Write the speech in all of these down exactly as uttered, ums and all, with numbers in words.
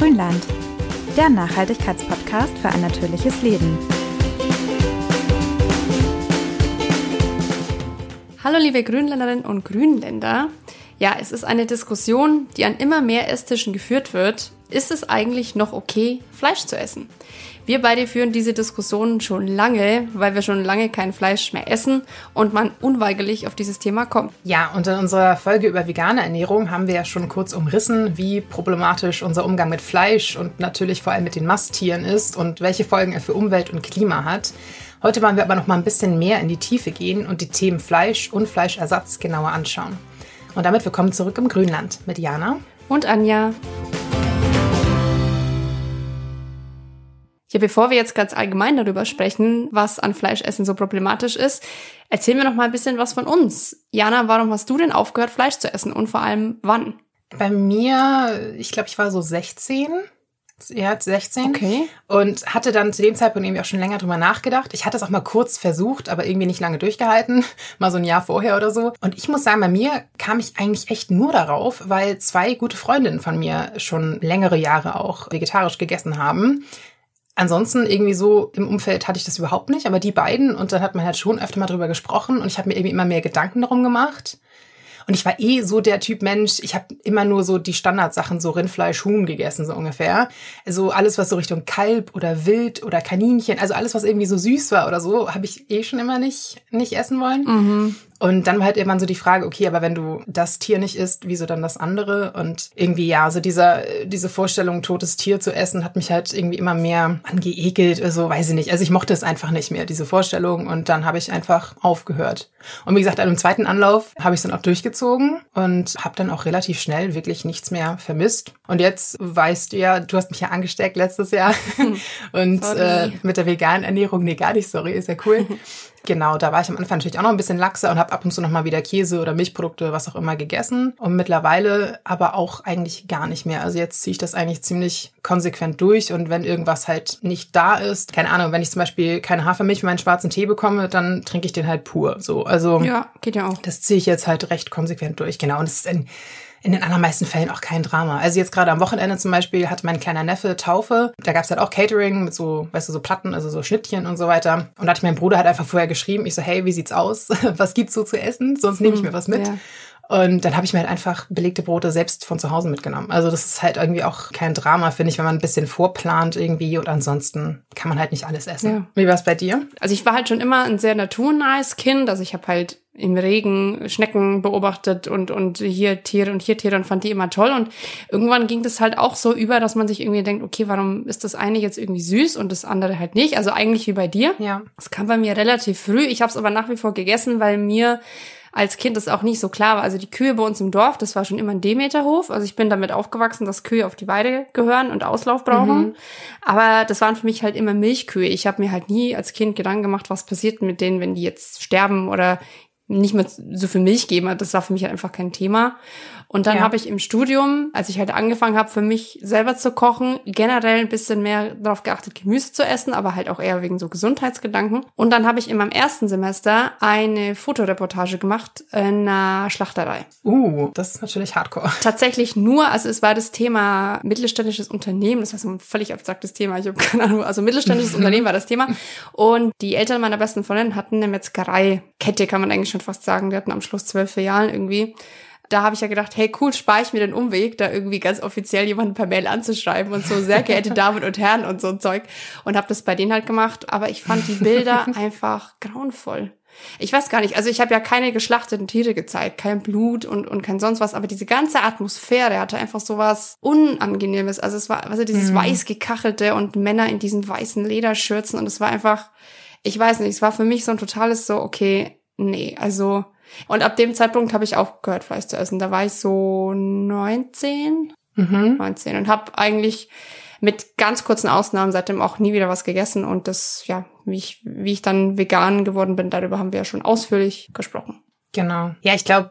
Grünland, der Nachhaltigkeitspodcast für ein natürliches Leben. Hallo liebe Grünländerinnen und Grünländer. Ja, es ist eine Diskussion, die an immer mehr Esstischen geführt wird. Ist es eigentlich noch okay, Fleisch zu essen? Wir beide führen diese Diskussion schon lange, weil wir schon lange kein Fleisch mehr essen und man unweigerlich auf dieses Thema kommt. Ja, und in unserer Folge über vegane Ernährung haben wir ja schon kurz umrissen, wie problematisch unser Umgang mit Fleisch und natürlich vor allem mit den Masttieren ist und welche Folgen er für Umwelt und Klima hat. Heute wollen wir aber noch mal ein bisschen mehr in die Tiefe gehen und die Themen Fleisch und Fleischersatz genauer anschauen. Und damit willkommen zurück im Grünland mit Jana und Anja. Ja, bevor wir jetzt ganz allgemein darüber sprechen, was an Fleischessen so problematisch ist, erzählen wir noch mal ein bisschen was von uns. Jana, warum hast du denn aufgehört, Fleisch zu essen und vor allem wann? Bei mir, ich glaube, ich war so sechzehn. Ja, sechzehn. Okay. Und hatte dann zu dem Zeitpunkt irgendwie auch schon länger drüber nachgedacht. Ich hatte es auch mal kurz versucht, aber irgendwie nicht lange durchgehalten. Mal so ein Jahr vorher oder so. Und ich muss sagen, bei mir kam ich eigentlich echt nur darauf, weil zwei gute Freundinnen von mir schon längere Jahre auch vegetarisch gegessen haben. Ansonsten irgendwie so im Umfeld hatte ich das überhaupt nicht, aber die beiden, und dann hat man halt schon öfter mal drüber gesprochen und ich habe mir irgendwie immer mehr Gedanken darum gemacht. Und ich war eh so der Typ Mensch, ich habe immer nur so die Standardsachen, so Rindfleisch, Huhn gegessen, so ungefähr. Also alles, was so Richtung Kalb oder Wild oder Kaninchen, also alles, was irgendwie so süß war oder so, habe ich eh schon immer nicht, nicht essen wollen. Mhm. Und dann war halt irgendwann so die Frage, okay, aber wenn du das Tier nicht isst, wieso dann das andere? Und irgendwie, ja, so dieser, diese Vorstellung, totes Tier zu essen, hat mich halt irgendwie immer mehr angeekelt oder so, weiß ich nicht. Also ich mochte es einfach nicht mehr, diese Vorstellung. Und dann habe ich einfach aufgehört. Und wie gesagt, an einem zweiten Anlauf habe ich es dann auch durchgezogen. Und habe dann auch relativ schnell wirklich nichts mehr vermisst. Und jetzt weißt du ja, du hast mich ja angesteckt letztes Jahr. Und äh, mit der veganen Ernährung, nee, gar nicht, sorry, ist ja cool. Genau, da war ich am Anfang natürlich auch noch ein bisschen laxer und habe ab und zu nochmal wieder Käse oder Milchprodukte, was auch immer, gegessen. Und mittlerweile aber auch eigentlich gar nicht mehr. Also jetzt ziehe ich das eigentlich ziemlich konsequent durch. Und wenn irgendwas halt nicht da ist, keine Ahnung, wenn ich zum Beispiel keine Hafermilch für meinen schwarzen Tee bekomme, dann trinke ich den halt pur. So, also ja, geht ja auch. Das ziehe ich jetzt halt recht konsequent durch, genau. Und es ist ein... in den allermeisten Fällen auch kein Drama. Also jetzt gerade am Wochenende zum Beispiel hatte mein kleiner Neffe Taufe. Da gab es halt auch Catering mit so, weißt du, so Platten, also so Schnittchen und so weiter. Und da hatte ich mein Bruder halt einfach vorher geschrieben. Ich so, hey, wie sieht's aus? Was gibt's so zu essen? Sonst nehme ich mir was mit. Ja. Und dann habe ich mir halt einfach belegte Brote selbst von zu Hause mitgenommen. Also das ist halt irgendwie auch kein Drama, finde ich, wenn man ein bisschen vorplant irgendwie. Und ansonsten kann man halt nicht alles essen. Ja. Wie war es bei dir? Also ich war halt schon immer ein sehr naturnahes Kind. Also ich habe halt im Regen Schnecken beobachtet und und hier Tiere und hier Tiere und fand die immer toll. Und irgendwann ging das halt auch so über, dass man sich irgendwie denkt, okay, warum ist das eine jetzt irgendwie süß und das andere halt nicht? Also eigentlich wie bei dir. Ja. Das kam bei mir relativ früh. Ich habe es aber nach wie vor gegessen, weil mir als Kind das auch nicht so klar war. Also die Kühe bei uns im Dorf, das war schon immer ein Demeterhof. Also ich bin damit aufgewachsen, dass Kühe auf die Weide gehören und Auslauf brauchen. Mhm. Aber das waren für mich halt immer Milchkühe. Ich habe mir halt nie als Kind Gedanken gemacht, was passiert mit denen, wenn die jetzt sterben oder nicht mehr so viel Milch geben. Das war für mich halt einfach kein Thema. Und dann ja. habe ich im Studium, als ich halt angefangen habe, für mich selber zu kochen, generell ein bisschen mehr darauf geachtet, Gemüse zu essen, aber halt auch eher wegen so Gesundheitsgedanken. Und dann habe ich in meinem ersten Semester eine Fotoreportage gemacht in einer Schlachterei. Uh, das ist natürlich hardcore. Tatsächlich nur, also es war das Thema mittelständisches Unternehmen, das war so ein völlig abstraktes Thema, ich habe keine Ahnung, also mittelständisches Unternehmen war das Thema. Und die Eltern meiner besten Freundin hatten eine Metzgereikette, kann man eigentlich schon fast sagen, die hatten am Schluss zwölf Filialen irgendwie. Da habe ich ja gedacht, hey cool, spare ich mir den Umweg, da irgendwie ganz offiziell jemanden per Mail anzuschreiben und so, sehr geehrte Damen und Herren und so ein Zeug, und habe das bei denen halt gemacht, aber ich fand die Bilder einfach grauenvoll. Ich weiß gar nicht, also ich habe ja keine geschlachteten Tiere gezeigt, kein Blut und und kein sonst was, aber diese ganze Atmosphäre hatte einfach sowas Unangenehmes, also es war, also dieses mhm. weiß gekachelte und Männer in diesen weißen Lederschürzen, und es war einfach, ich weiß nicht, es war für mich so ein totales so, okay, nee, also. Und ab dem Zeitpunkt habe ich auch gehört, Fleisch zu essen. Da war ich so neunzehn, mhm. neunzehn und habe eigentlich mit ganz kurzen Ausnahmen seitdem auch nie wieder was gegessen. Und das, ja, wie ich, wie ich dann vegan geworden bin, darüber haben wir ja schon ausführlich gesprochen. Genau. Ja, ich glaube,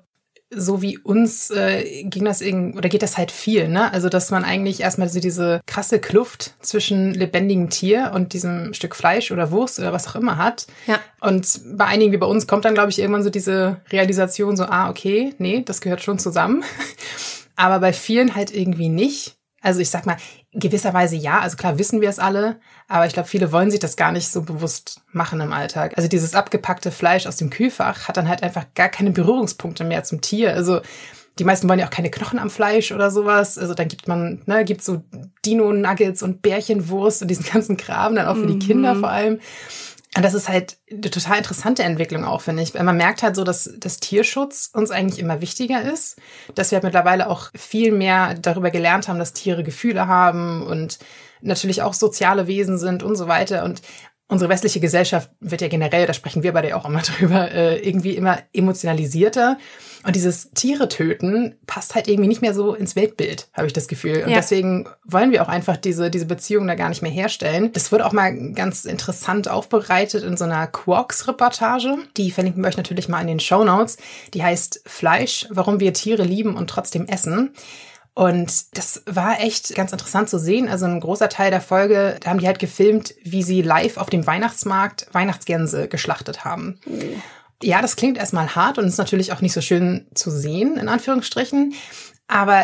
so wie uns äh, ging das irgendwie, oder geht das halt viel, ne? Also, dass man eigentlich erstmal so diese krasse Kluft zwischen lebendigem Tier und diesem Stück Fleisch oder Wurst oder was auch immer hat. Ja. Und bei einigen wie bei uns kommt dann, glaube ich, irgendwann so diese Realisation so, ah, okay, nee, das gehört schon zusammen. Aber bei vielen halt irgendwie nicht. Also ich sag mal, gewisserweise ja, also klar wissen wir es alle, aber ich glaube, viele wollen sich das gar nicht so bewusst machen im Alltag. Also dieses abgepackte Fleisch aus dem Kühlfach hat dann halt einfach gar keine Berührungspunkte mehr zum Tier. Also die meisten wollen ja auch keine Knochen am Fleisch oder sowas. Also dann gibt man, ne, gibt so Dino-Nuggets und Bärchenwurst und diesen ganzen Kram, dann auch für mhm. die Kinder vor allem. Und das ist halt eine total interessante Entwicklung auch, finde ich. Weil man merkt halt so, dass das Tierschutz uns eigentlich immer wichtiger ist. Dass wir halt mittlerweile auch viel mehr darüber gelernt haben, dass Tiere Gefühle haben und natürlich auch soziale Wesen sind und so weiter. Und unsere westliche Gesellschaft wird ja generell, da sprechen wir beide ja auch immer drüber, irgendwie immer emotionalisierter. Und dieses Tiere töten passt halt irgendwie nicht mehr so ins Weltbild, habe ich das Gefühl. Und ja. deswegen wollen wir auch einfach diese, diese Beziehung da gar nicht mehr herstellen. Das wurde auch mal ganz interessant aufbereitet in so einer Quarks-Reportage. Die verlinken wir euch natürlich mal in den Shownotes. Die heißt Fleisch, warum wir Tiere lieben und trotzdem essen. Und das war echt ganz interessant zu sehen. Also ein großer Teil der Folge, da haben die halt gefilmt, wie sie live auf dem Weihnachtsmarkt Weihnachtsgänse geschlachtet haben. Mhm. Ja, das klingt erstmal hart und ist natürlich auch nicht so schön zu sehen, in Anführungsstrichen. Aber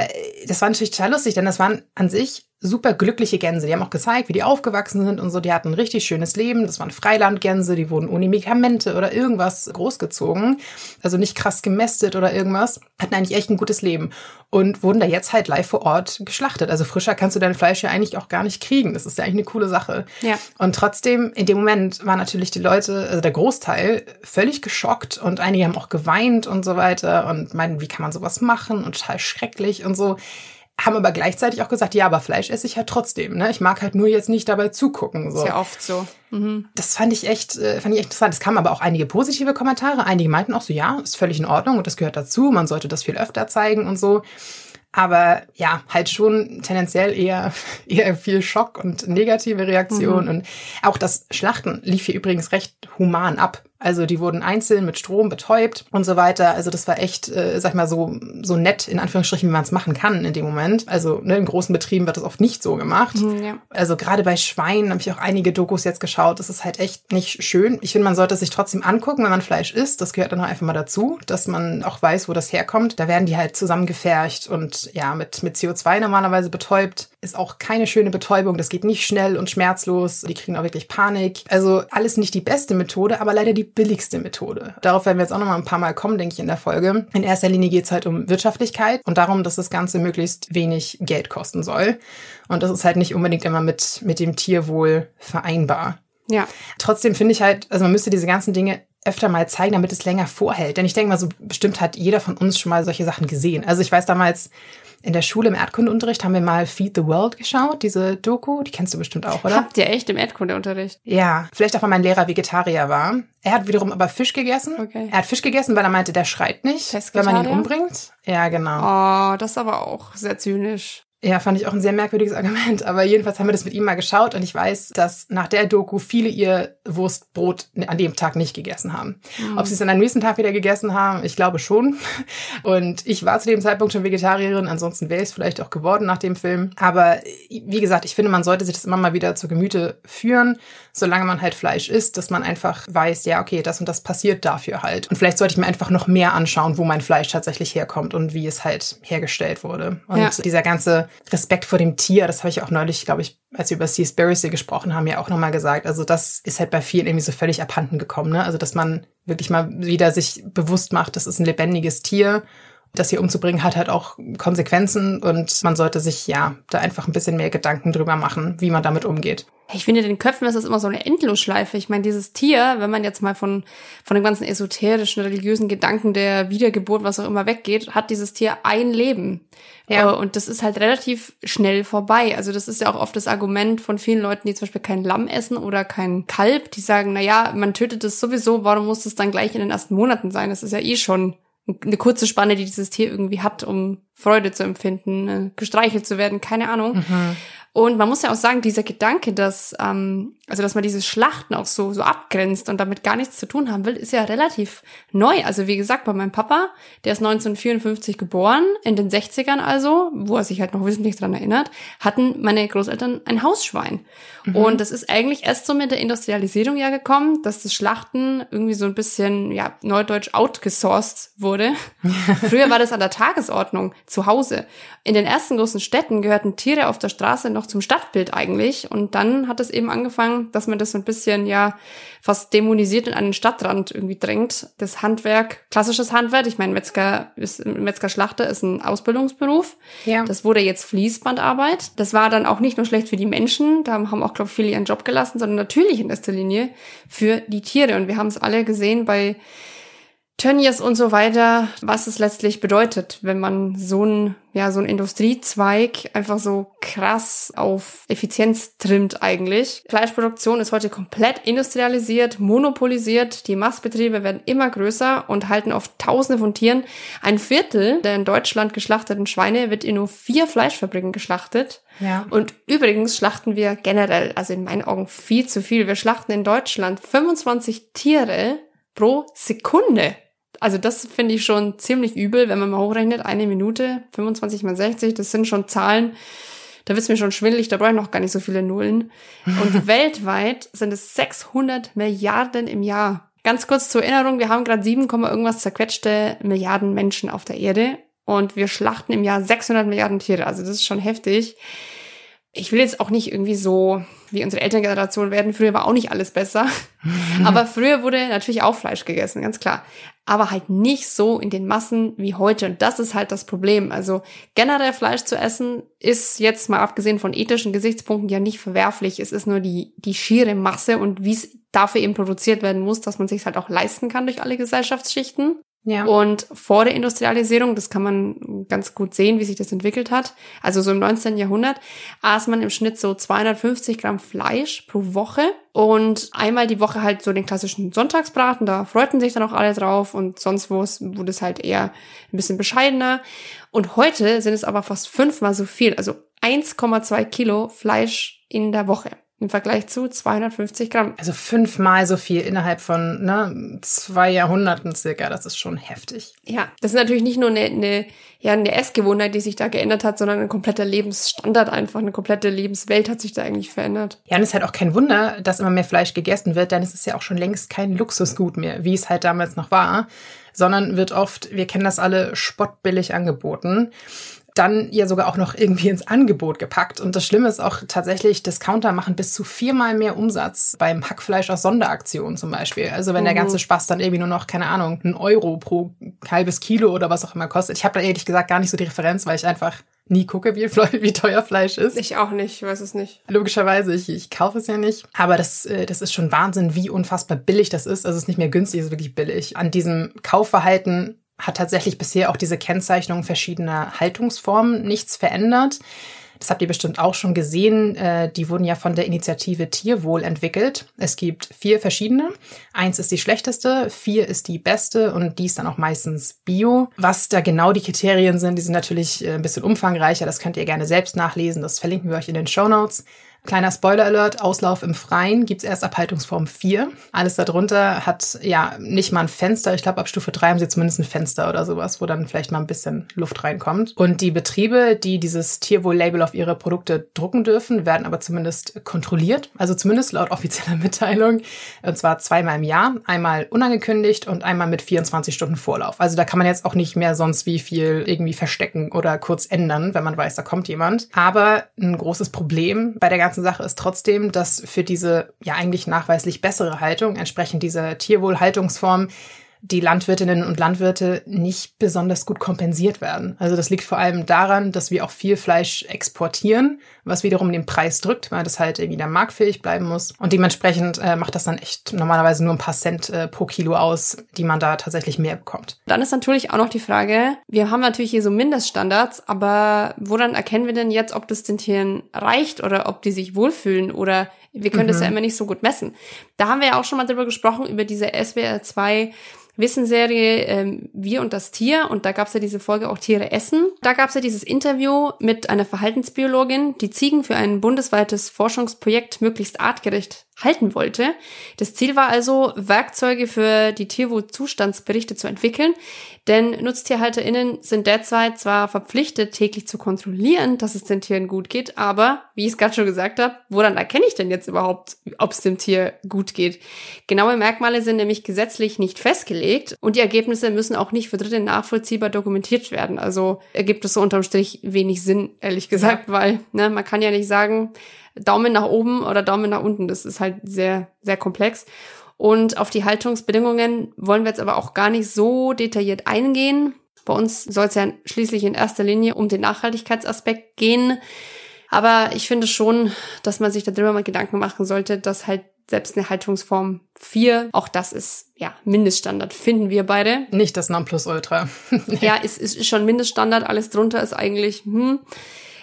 das war natürlich total lustig, denn das waren an sich super glückliche Gänse. Die haben auch gezeigt, wie die aufgewachsen sind und so. Die hatten ein richtig schönes Leben. Das waren Freilandgänse, die wurden ohne Medikamente oder irgendwas großgezogen. Also nicht krass gemästet oder irgendwas. Hatten eigentlich echt ein gutes Leben und wurden da jetzt halt live vor Ort geschlachtet. Also frischer kannst du dein Fleisch ja eigentlich auch gar nicht kriegen. Das ist ja eigentlich eine coole Sache. Ja. Und trotzdem, in dem Moment waren natürlich die Leute, also der Großteil, völlig geschockt und einige haben auch geweint und so weiter und meinten, wie kann man sowas machen und total schrecklich und so. Haben aber gleichzeitig auch gesagt, ja, aber Fleisch esse ich halt trotzdem, ne? Ich mag halt nur jetzt nicht dabei zugucken. So. Ist ja oft so. Mhm. Das fand ich echt, fand ich echt interessant. Es kamen aber auch einige positive Kommentare. Einige meinten auch so, ja, ist völlig in Ordnung und das gehört dazu. Man sollte das viel öfter zeigen und so. Aber ja, halt schon tendenziell eher, eher viel Schock und negative Reaktionen. Mhm. Und auch das Schlachten lief hier übrigens recht human ab. Also die wurden einzeln mit Strom betäubt und so weiter. Also das war echt, äh, sag ich mal, so so nett, in Anführungsstrichen, wie man es machen kann in dem Moment. Also ne, in großen Betrieben wird das oft nicht so gemacht. Mhm, ja. Also gerade bei Schweinen habe ich auch einige Dokus jetzt geschaut. Das ist halt echt nicht schön. Ich finde, man sollte es sich trotzdem angucken, wenn man Fleisch isst. Das gehört dann auch einfach mal dazu, dass man auch weiß, wo das herkommt. Da werden die halt zusammengefercht und ja, mit, mit C O zwei normalerweise betäubt. Ist auch keine schöne Betäubung. Das geht nicht schnell und schmerzlos. Die kriegen auch wirklich Panik. Also alles nicht die beste Methode, aber leider die billigste Methode. Darauf werden wir jetzt auch noch mal ein paar Mal kommen, denke ich, in der Folge. In erster Linie geht es halt um Wirtschaftlichkeit und darum, dass das Ganze möglichst wenig Geld kosten soll. Und das ist halt nicht unbedingt immer mit, mit dem Tierwohl vereinbar. Ja. Trotzdem finde ich halt, also man müsste diese ganzen Dinge öfter mal zeigen, damit es länger vorhält. Denn ich denke mal, so bestimmt hat jeder von uns schon mal solche Sachen gesehen. Also ich weiß damals, in der Schule im Erdkundeunterricht haben wir mal Feed the World geschaut, diese Doku. Die kennst du bestimmt auch, oder? Habt ihr echt im Erdkundeunterricht? Ja, vielleicht auch, weil mein Lehrer Vegetarier war. Er hat wiederum aber Fisch gegessen. Okay. Er hat Fisch gegessen, weil er meinte, der schreit nicht, wenn man ihn umbringt. Ja, genau. Oh, das ist aber auch sehr zynisch. Ja, fand ich auch ein sehr merkwürdiges Argument. Aber jedenfalls haben wir das mit ihm mal geschaut und ich weiß, dass nach der Doku viele ihr Wurstbrot an dem Tag nicht gegessen haben. Mhm. Ob sie es dann am nächsten Tag wieder gegessen haben, ich glaube schon. Und ich war zu dem Zeitpunkt schon Vegetarierin, ansonsten wäre ich es vielleicht auch geworden nach dem Film. Aber wie gesagt, ich finde, man sollte sich das immer mal wieder zu Gemüte führen, solange man halt Fleisch isst, dass man einfach weiß, ja, okay, das und das passiert dafür halt. Und vielleicht sollte ich mir einfach noch mehr anschauen, wo mein Fleisch tatsächlich herkommt und wie es halt hergestellt wurde. Und ja. dieser ganze Respekt vor dem Tier, das habe ich auch neulich, glaube ich, als wir über Seaspiracy gesprochen haben, ja auch nochmal gesagt. Also das ist halt bei vielen irgendwie so völlig abhanden gekommen, ne? Also dass man wirklich mal wieder sich bewusst macht, das ist ein lebendiges Tier. Das hier umzubringen hat halt auch Konsequenzen und man sollte sich ja da einfach ein bisschen mehr Gedanken drüber machen, wie man damit umgeht. Ich finde, in den Köpfen ist das immer so eine Endlosschleife. Ich meine, dieses Tier, wenn man jetzt mal von von dem ganzen esoterischen, religiösen Gedanken der Wiedergeburt, was auch immer, weggeht, hat dieses Tier ein Leben. Ja. Und das ist halt relativ schnell vorbei. Also das ist ja auch oft das Argument von vielen Leuten, die zum Beispiel kein Lamm essen oder kein Kalb, die sagen, naja, man tötet es sowieso, warum muss das dann gleich in den ersten Monaten sein? Das ist ja eh schon eine kurze Spanne, die dieses Tier irgendwie hat, um Freude zu empfinden, gestreichelt zu werden, keine Ahnung. Mhm. Und man muss ja auch sagen, dieser Gedanke, dass ähm, also dass man diese Schlachten auch so so abgrenzt und damit gar nichts zu tun haben will, ist ja relativ neu. Also wie gesagt, bei meinem Papa, der ist neunzehnhundertvierundfünfzig geboren, in den sechzigern also, wo er sich halt noch wissentlich dran erinnert, hatten meine Großeltern ein Hausschwein. Mhm. Und das ist eigentlich erst so mit der Industrialisierung ja gekommen, dass das Schlachten irgendwie so ein bisschen, ja, neudeutsch outgesourced wurde. Früher war das an der Tagesordnung zu Hause. In den ersten großen Städten gehörten Tiere auf der Straße noch zum Stadtbild eigentlich. Und dann hat es eben angefangen, dass man das so ein bisschen, ja, fast dämonisiert in einen Stadtrand irgendwie drängt. Das Handwerk, klassisches Handwerk, ich meine, Metzger ist, Metzgerschlachter ist ein Ausbildungsberuf. Ja. Das wurde jetzt Fließbandarbeit. Das war dann auch nicht nur schlecht für die Menschen, da haben auch, glaube ich, viele ihren Job gelassen, sondern natürlich in erster Linie für die Tiere. Und wir haben es alle gesehen bei Tönnies und so weiter, was es letztlich bedeutet, wenn man so ein, ja, so ein Industriezweig einfach so krass auf Effizienz trimmt eigentlich. Fleischproduktion ist heute komplett industrialisiert, monopolisiert, die Mastbetriebe werden immer größer und halten oft Tausende von Tieren. Ein Viertel der in Deutschland geschlachteten Schweine wird in nur vier Fleischfabriken geschlachtet. Ja. Und übrigens schlachten wir generell, also in meinen Augen viel zu viel. Wir schlachten in Deutschland fünfundzwanzig Tiere pro Sekunde. Also das finde ich schon ziemlich übel, wenn man mal hochrechnet, eine Minute, fünfundzwanzig mal sechzig, das sind schon Zahlen, da wird's mir schon schwindelig, da brauche ich noch gar nicht so viele Nullen. Und weltweit sind es sechshundert Milliarden im Jahr. Ganz kurz zur Erinnerung, wir haben gerade sieben, irgendwas zerquetschte Milliarden Menschen auf der Erde und wir schlachten im Jahr sechshundert Milliarden Tiere, also das ist schon heftig. Ich will jetzt auch nicht irgendwie so wie unsere Elterngeneration werden. Früher war auch nicht alles besser. Aber früher wurde natürlich auch Fleisch gegessen, ganz klar. Aber halt nicht so in den Massen wie heute. Und das ist halt das Problem. Also generell Fleisch zu essen ist jetzt mal abgesehen von ethischen Gesichtspunkten ja nicht verwerflich. Es ist nur die, die schiere Masse und wie es dafür eben produziert werden muss, dass man es sich halt auch leisten kann durch alle Gesellschaftsschichten. Ja. Und vor der Industrialisierung, das kann man ganz gut sehen, wie sich das entwickelt hat, also so im neunzehnten Jahrhundert, aß man im Schnitt so zweihundertfünfzig Gramm Fleisch pro Woche und einmal die Woche halt so den klassischen Sonntagsbraten, da freuten sich dann auch alle drauf und sonst wo wurde es halt eher ein bisschen bescheidener. Und heute sind es aber fast fünfmal so viel, also eins Komma zwei Kilo Fleisch in der Woche. Im Vergleich zu zweihundertfünfzig Gramm. Also fünfmal so viel innerhalb von ne, zwei Jahrhunderten circa. Das ist schon heftig. Ja, das ist natürlich nicht nur eine, eine, ja, eine Essgewohnheit, die sich da geändert hat, sondern ein kompletter Lebensstandard einfach. Eine komplette Lebenswelt hat sich da eigentlich verändert. Ja, und es ist halt auch kein Wunder, dass immer mehr Fleisch gegessen wird, denn es ist ja auch schon längst kein Luxusgut mehr, wie es halt damals noch war, sondern wird oft, wir kennen das alle, spottbillig angeboten. Dann ja sogar auch noch irgendwie ins Angebot gepackt. Und das Schlimme ist auch tatsächlich, Discounter machen bis zu viermal mehr Umsatz beim Hackfleisch aus Sonderaktionen zum Beispiel. Also wenn mhm. der ganze Spaß dann irgendwie nur noch, keine Ahnung, einen Euro pro halbes Kilo oder was auch immer kostet. Ich habe da ehrlich gesagt gar nicht so die Referenz, weil ich einfach nie gucke, wie, wie teuer Fleisch ist. Ich auch nicht, ich weiß es nicht. Logischerweise, ich, ich kaufe es ja nicht. Aber das, das ist schon Wahnsinn, wie unfassbar billig das ist. Also es ist nicht mehr günstig, es ist wirklich billig. An diesem Kaufverhalten hat tatsächlich bisher auch diese Kennzeichnung verschiedener Haltungsformen nichts verändert. Das habt ihr bestimmt auch schon gesehen. Die wurden ja von der Initiative Tierwohl entwickelt. Es gibt vier verschiedene. Eins ist die schlechteste, vier ist die beste und die ist dann auch meistens Bio. Was da genau die Kriterien sind, die sind natürlich ein bisschen umfangreicher. Das könnt ihr gerne selbst nachlesen. Das verlinken wir euch in den Shownotes. Kleiner Spoiler-Alert, Auslauf im Freien gibt's erst ab Haltungsform vier. Alles darunter hat ja nicht mal ein Fenster. Ich glaube, ab Stufe drei haben sie zumindest ein Fenster oder sowas, wo dann vielleicht mal ein bisschen Luft reinkommt. Und die Betriebe, die dieses Tierwohl-Label auf ihre Produkte drucken dürfen, werden aber zumindest kontrolliert. Also zumindest laut offizieller Mitteilung. Und zwar zweimal im Jahr. Einmal unangekündigt und einmal mit vierundzwanzig Stunden Vorlauf. Also da kann man jetzt auch nicht mehr sonst wie viel irgendwie verstecken oder kurz ändern, wenn man weiß, da kommt jemand. Aber ein großes Problem bei der ganzen Sache ist trotzdem, dass für diese ja eigentlich nachweislich bessere Haltung, entsprechend dieser Tierwohlhaltungsform, die Landwirtinnen und Landwirte nicht besonders gut kompensiert werden. Also das liegt vor allem daran, dass wir auch viel Fleisch exportieren, was wiederum den Preis drückt, weil das halt irgendwie dann marktfähig bleiben muss. Und dementsprechend äh, macht das dann echt normalerweise nur ein paar Cent äh, pro Kilo aus, die man da tatsächlich mehr bekommt. Dann ist natürlich auch noch die Frage, wir haben natürlich hier so Mindeststandards, aber woran erkennen wir denn jetzt, ob das den Tieren reicht oder ob die sich wohlfühlen oder Wir können mhm. das ja immer nicht so gut messen. Da haben wir ja auch schon mal drüber gesprochen, über diese S W R zwei Wissenserie ähm, Wir und das Tier, und da gab es ja diese Folge auch Tiere essen. Da gab es ja dieses Interview mit einer Verhaltensbiologin, die Ziegen für ein bundesweites Forschungsprojekt möglichst artgerecht halten wollte. Das Ziel war also, Werkzeuge für die Tierwohlzustandsberichte zu entwickeln, denn NutztierhalterInnen sind derzeit zwar verpflichtet, täglich zu kontrollieren, dass es den Tieren gut geht, aber, wie ich es gerade schon gesagt habe, woran erkenne ich denn jetzt überhaupt, ob es dem Tier gut geht? Genaue Merkmale sind nämlich gesetzlich nicht festgelegt und die Ergebnisse müssen auch nicht für Dritte nachvollziehbar dokumentiert werden. Also ergibt es so unterm Strich wenig Sinn, ehrlich gesagt, ja. weil ne, man kann ja nicht sagen, Daumen nach oben oder Daumen nach unten. Das ist halt sehr, sehr komplex. Und auf die Haltungsbedingungen wollen wir jetzt aber auch gar nicht so detailliert eingehen. Bei uns soll es ja schließlich in erster Linie um den Nachhaltigkeitsaspekt gehen. Aber ich finde schon, dass man sich darüber mal Gedanken machen sollte, dass halt selbst eine Haltungsform vier, auch das ist ja Mindeststandard, finden wir beide. Nicht das Nonplusultra. Ja, es ist, ist schon Mindeststandard, alles drunter ist eigentlich... Hm.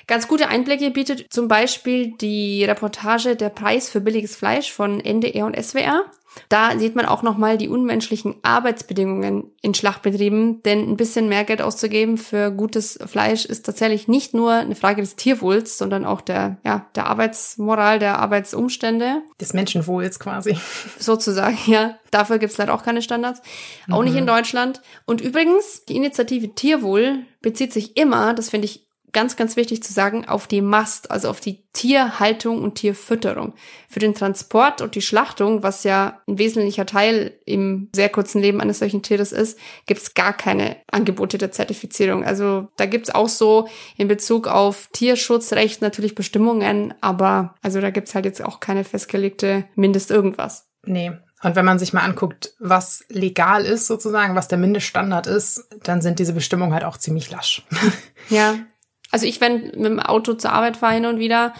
Ganz gute Einblicke bietet zum Beispiel die Reportage Der Preis für billiges Fleisch von N D R und S W R. Da sieht man auch nochmal die unmenschlichen Arbeitsbedingungen in Schlachtbetrieben, denn ein bisschen mehr Geld auszugeben für gutes Fleisch ist tatsächlich nicht nur eine Frage des Tierwohls, sondern auch der, ja, der Arbeitsmoral, der Arbeitsumstände. Des Menschenwohls quasi. Sozusagen, ja. Dafür gibt's leider auch keine Standards. Mhm. Auch nicht in Deutschland. Und übrigens, die Initiative Tierwohl bezieht sich immer, das finde ich ganz, ganz wichtig zu sagen, auf die Mast, also auf die Tierhaltung und Tierfütterung. Für den Transport und die Schlachtung, was ja ein wesentlicher Teil im sehr kurzen Leben eines solchen Tieres ist, gibt's gar keine Angebote der Zertifizierung. Also da gibt's auch so in Bezug auf Tierschutzrecht natürlich Bestimmungen, aber also da gibt's halt jetzt auch keine festgelegte Mindest-Irgendwas. Nee. Und wenn man sich mal anguckt, was legal ist sozusagen, was der Mindeststandard ist, dann sind diese Bestimmungen halt auch ziemlich lasch. Ja. Also ich, wenn mit dem Auto zur Arbeit fahre hin und wieder,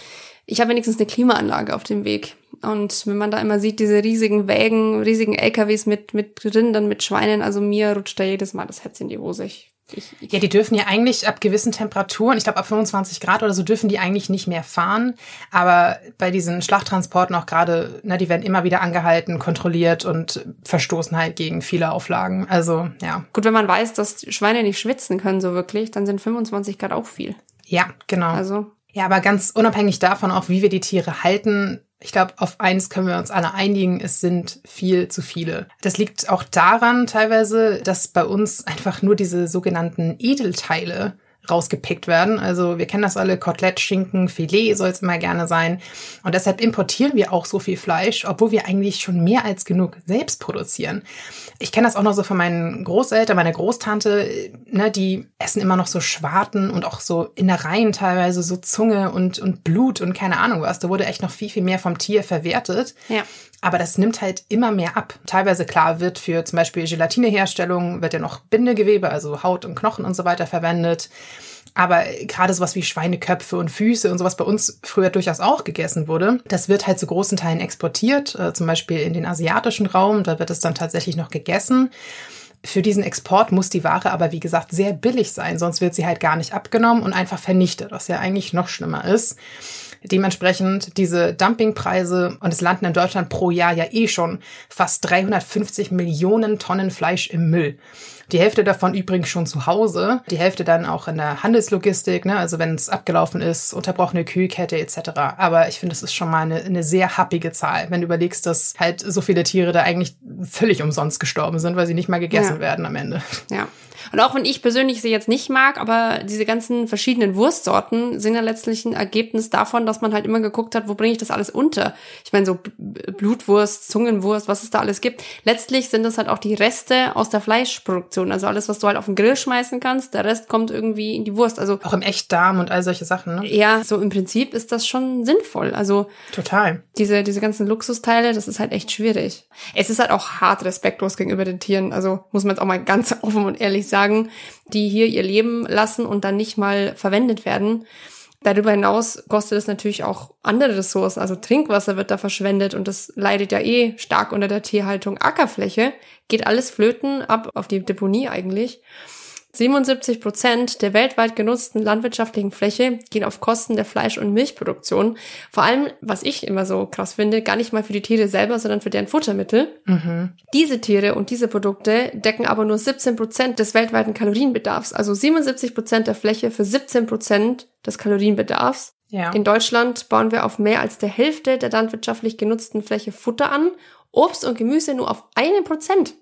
ich habe wenigstens eine Klimaanlage auf dem Weg. Und wenn man da immer sieht, diese riesigen Wägen, riesigen L K Ws mit mit Rindern, mit Schweinen, also mir rutscht da jedes Mal das Herz in die Hose. Ich, ich, ich. Ja, die dürfen ja eigentlich ab gewissen Temperaturen, ich glaube ab fünfundzwanzig Grad oder so, dürfen die eigentlich nicht mehr fahren. Aber bei diesen Schlachttransporten auch gerade, ne, die werden immer wieder angehalten, kontrolliert und verstoßen halt gegen viele Auflagen. Also, ja. Gut, wenn man weiß, dass Schweine nicht schwitzen können so wirklich, dann sind fünfundzwanzig Grad auch viel. Ja, genau. Also. Ja, aber ganz unabhängig davon auch, wie wir die Tiere halten, ich glaube, auf eins können wir uns alle einigen, es sind viel zu viele. Das liegt auch daran teilweise, dass bei uns einfach nur diese sogenannten Edelteile rausgepickt werden. Also wir kennen das alle, Kotelett, Schinken, Filet soll es immer gerne sein. Und deshalb importieren wir auch so viel Fleisch, obwohl wir eigentlich schon mehr als genug selbst produzieren. Ich kenne das auch noch so von meinen Großeltern, meiner Großtante, ne, die essen immer noch so Schwarten und auch so Innereien teilweise, so Zunge und, und Blut und keine Ahnung was. Da wurde echt noch viel, viel mehr vom Tier verwertet. Ja. Aber das nimmt halt immer mehr ab. Teilweise, klar, wird für zum Beispiel Gelatineherstellung, wird ja noch Bindegewebe, also Haut und Knochen und so weiter verwendet. Aber gerade sowas wie Schweineköpfe und Füße und sowas bei uns früher durchaus auch gegessen wurde, das wird halt zu großen Teilen exportiert, zum Beispiel in den asiatischen Raum, da wird es dann tatsächlich noch gegessen. Für diesen Export muss die Ware aber, wie gesagt, sehr billig sein, sonst wird sie halt gar nicht abgenommen und einfach vernichtet, was ja eigentlich noch schlimmer ist. Dementsprechend diese Dumpingpreise, und es landen in Deutschland pro Jahr ja eh schon fast dreihundertfünfzig Millionen Tonnen Fleisch im Müll. Die Hälfte davon übrigens schon zu Hause, die Hälfte dann auch in der Handelslogistik, ne, also wenn es abgelaufen ist, unterbrochene Kühlkette et cetera. Aber ich finde, es ist schon mal eine, eine sehr happige Zahl, wenn du überlegst, dass halt so viele Tiere da eigentlich völlig umsonst gestorben sind, weil sie nicht mal gegessen ja. werden am Ende. Ja. Und auch wenn ich persönlich sie jetzt nicht mag, aber diese ganzen verschiedenen Wurstsorten sind ja letztlich ein Ergebnis davon, dass man halt immer geguckt hat, wo bringe ich das alles unter? Ich meine, so Blutwurst, Zungenwurst, was es da alles gibt. Letztlich sind das halt auch die Reste aus der Fleischproduktion. Also alles, was du halt auf den Grill schmeißen kannst, der Rest kommt irgendwie in die Wurst. Also auch im Echtdarm und all solche Sachen, ne? Ja, so im Prinzip ist das schon sinnvoll. Also total. Diese, diese ganzen Luxusteile, das ist halt echt schwierig. Es ist halt auch hart respektlos gegenüber den Tieren. Also muss man jetzt auch mal ganz offen und ehrlich sagen, die hier ihr Leben lassen und dann nicht mal verwendet werden. Darüber hinaus kostet es natürlich auch andere Ressourcen, also Trinkwasser wird da verschwendet und das leidet ja eh stark unter der Tierhaltung. Ackerfläche geht alles flöten, ab auf die Deponie eigentlich. siebenundsiebzig Prozent der weltweit genutzten landwirtschaftlichen Fläche gehen auf Kosten der Fleisch- und Milchproduktion. Vor allem, was ich immer so krass finde, gar nicht mal für die Tiere selber, sondern für deren Futtermittel. Mhm. Diese Tiere und diese Produkte decken aber nur siebzehn Prozent des weltweiten Kalorienbedarfs. Also siebenundsiebzig Prozent der Fläche für siebzehn Prozent des Kalorienbedarfs. Ja. In Deutschland bauen wir auf mehr als der Hälfte der landwirtschaftlich genutzten Fläche Futter an. Obst und Gemüse nur auf einem Prozent.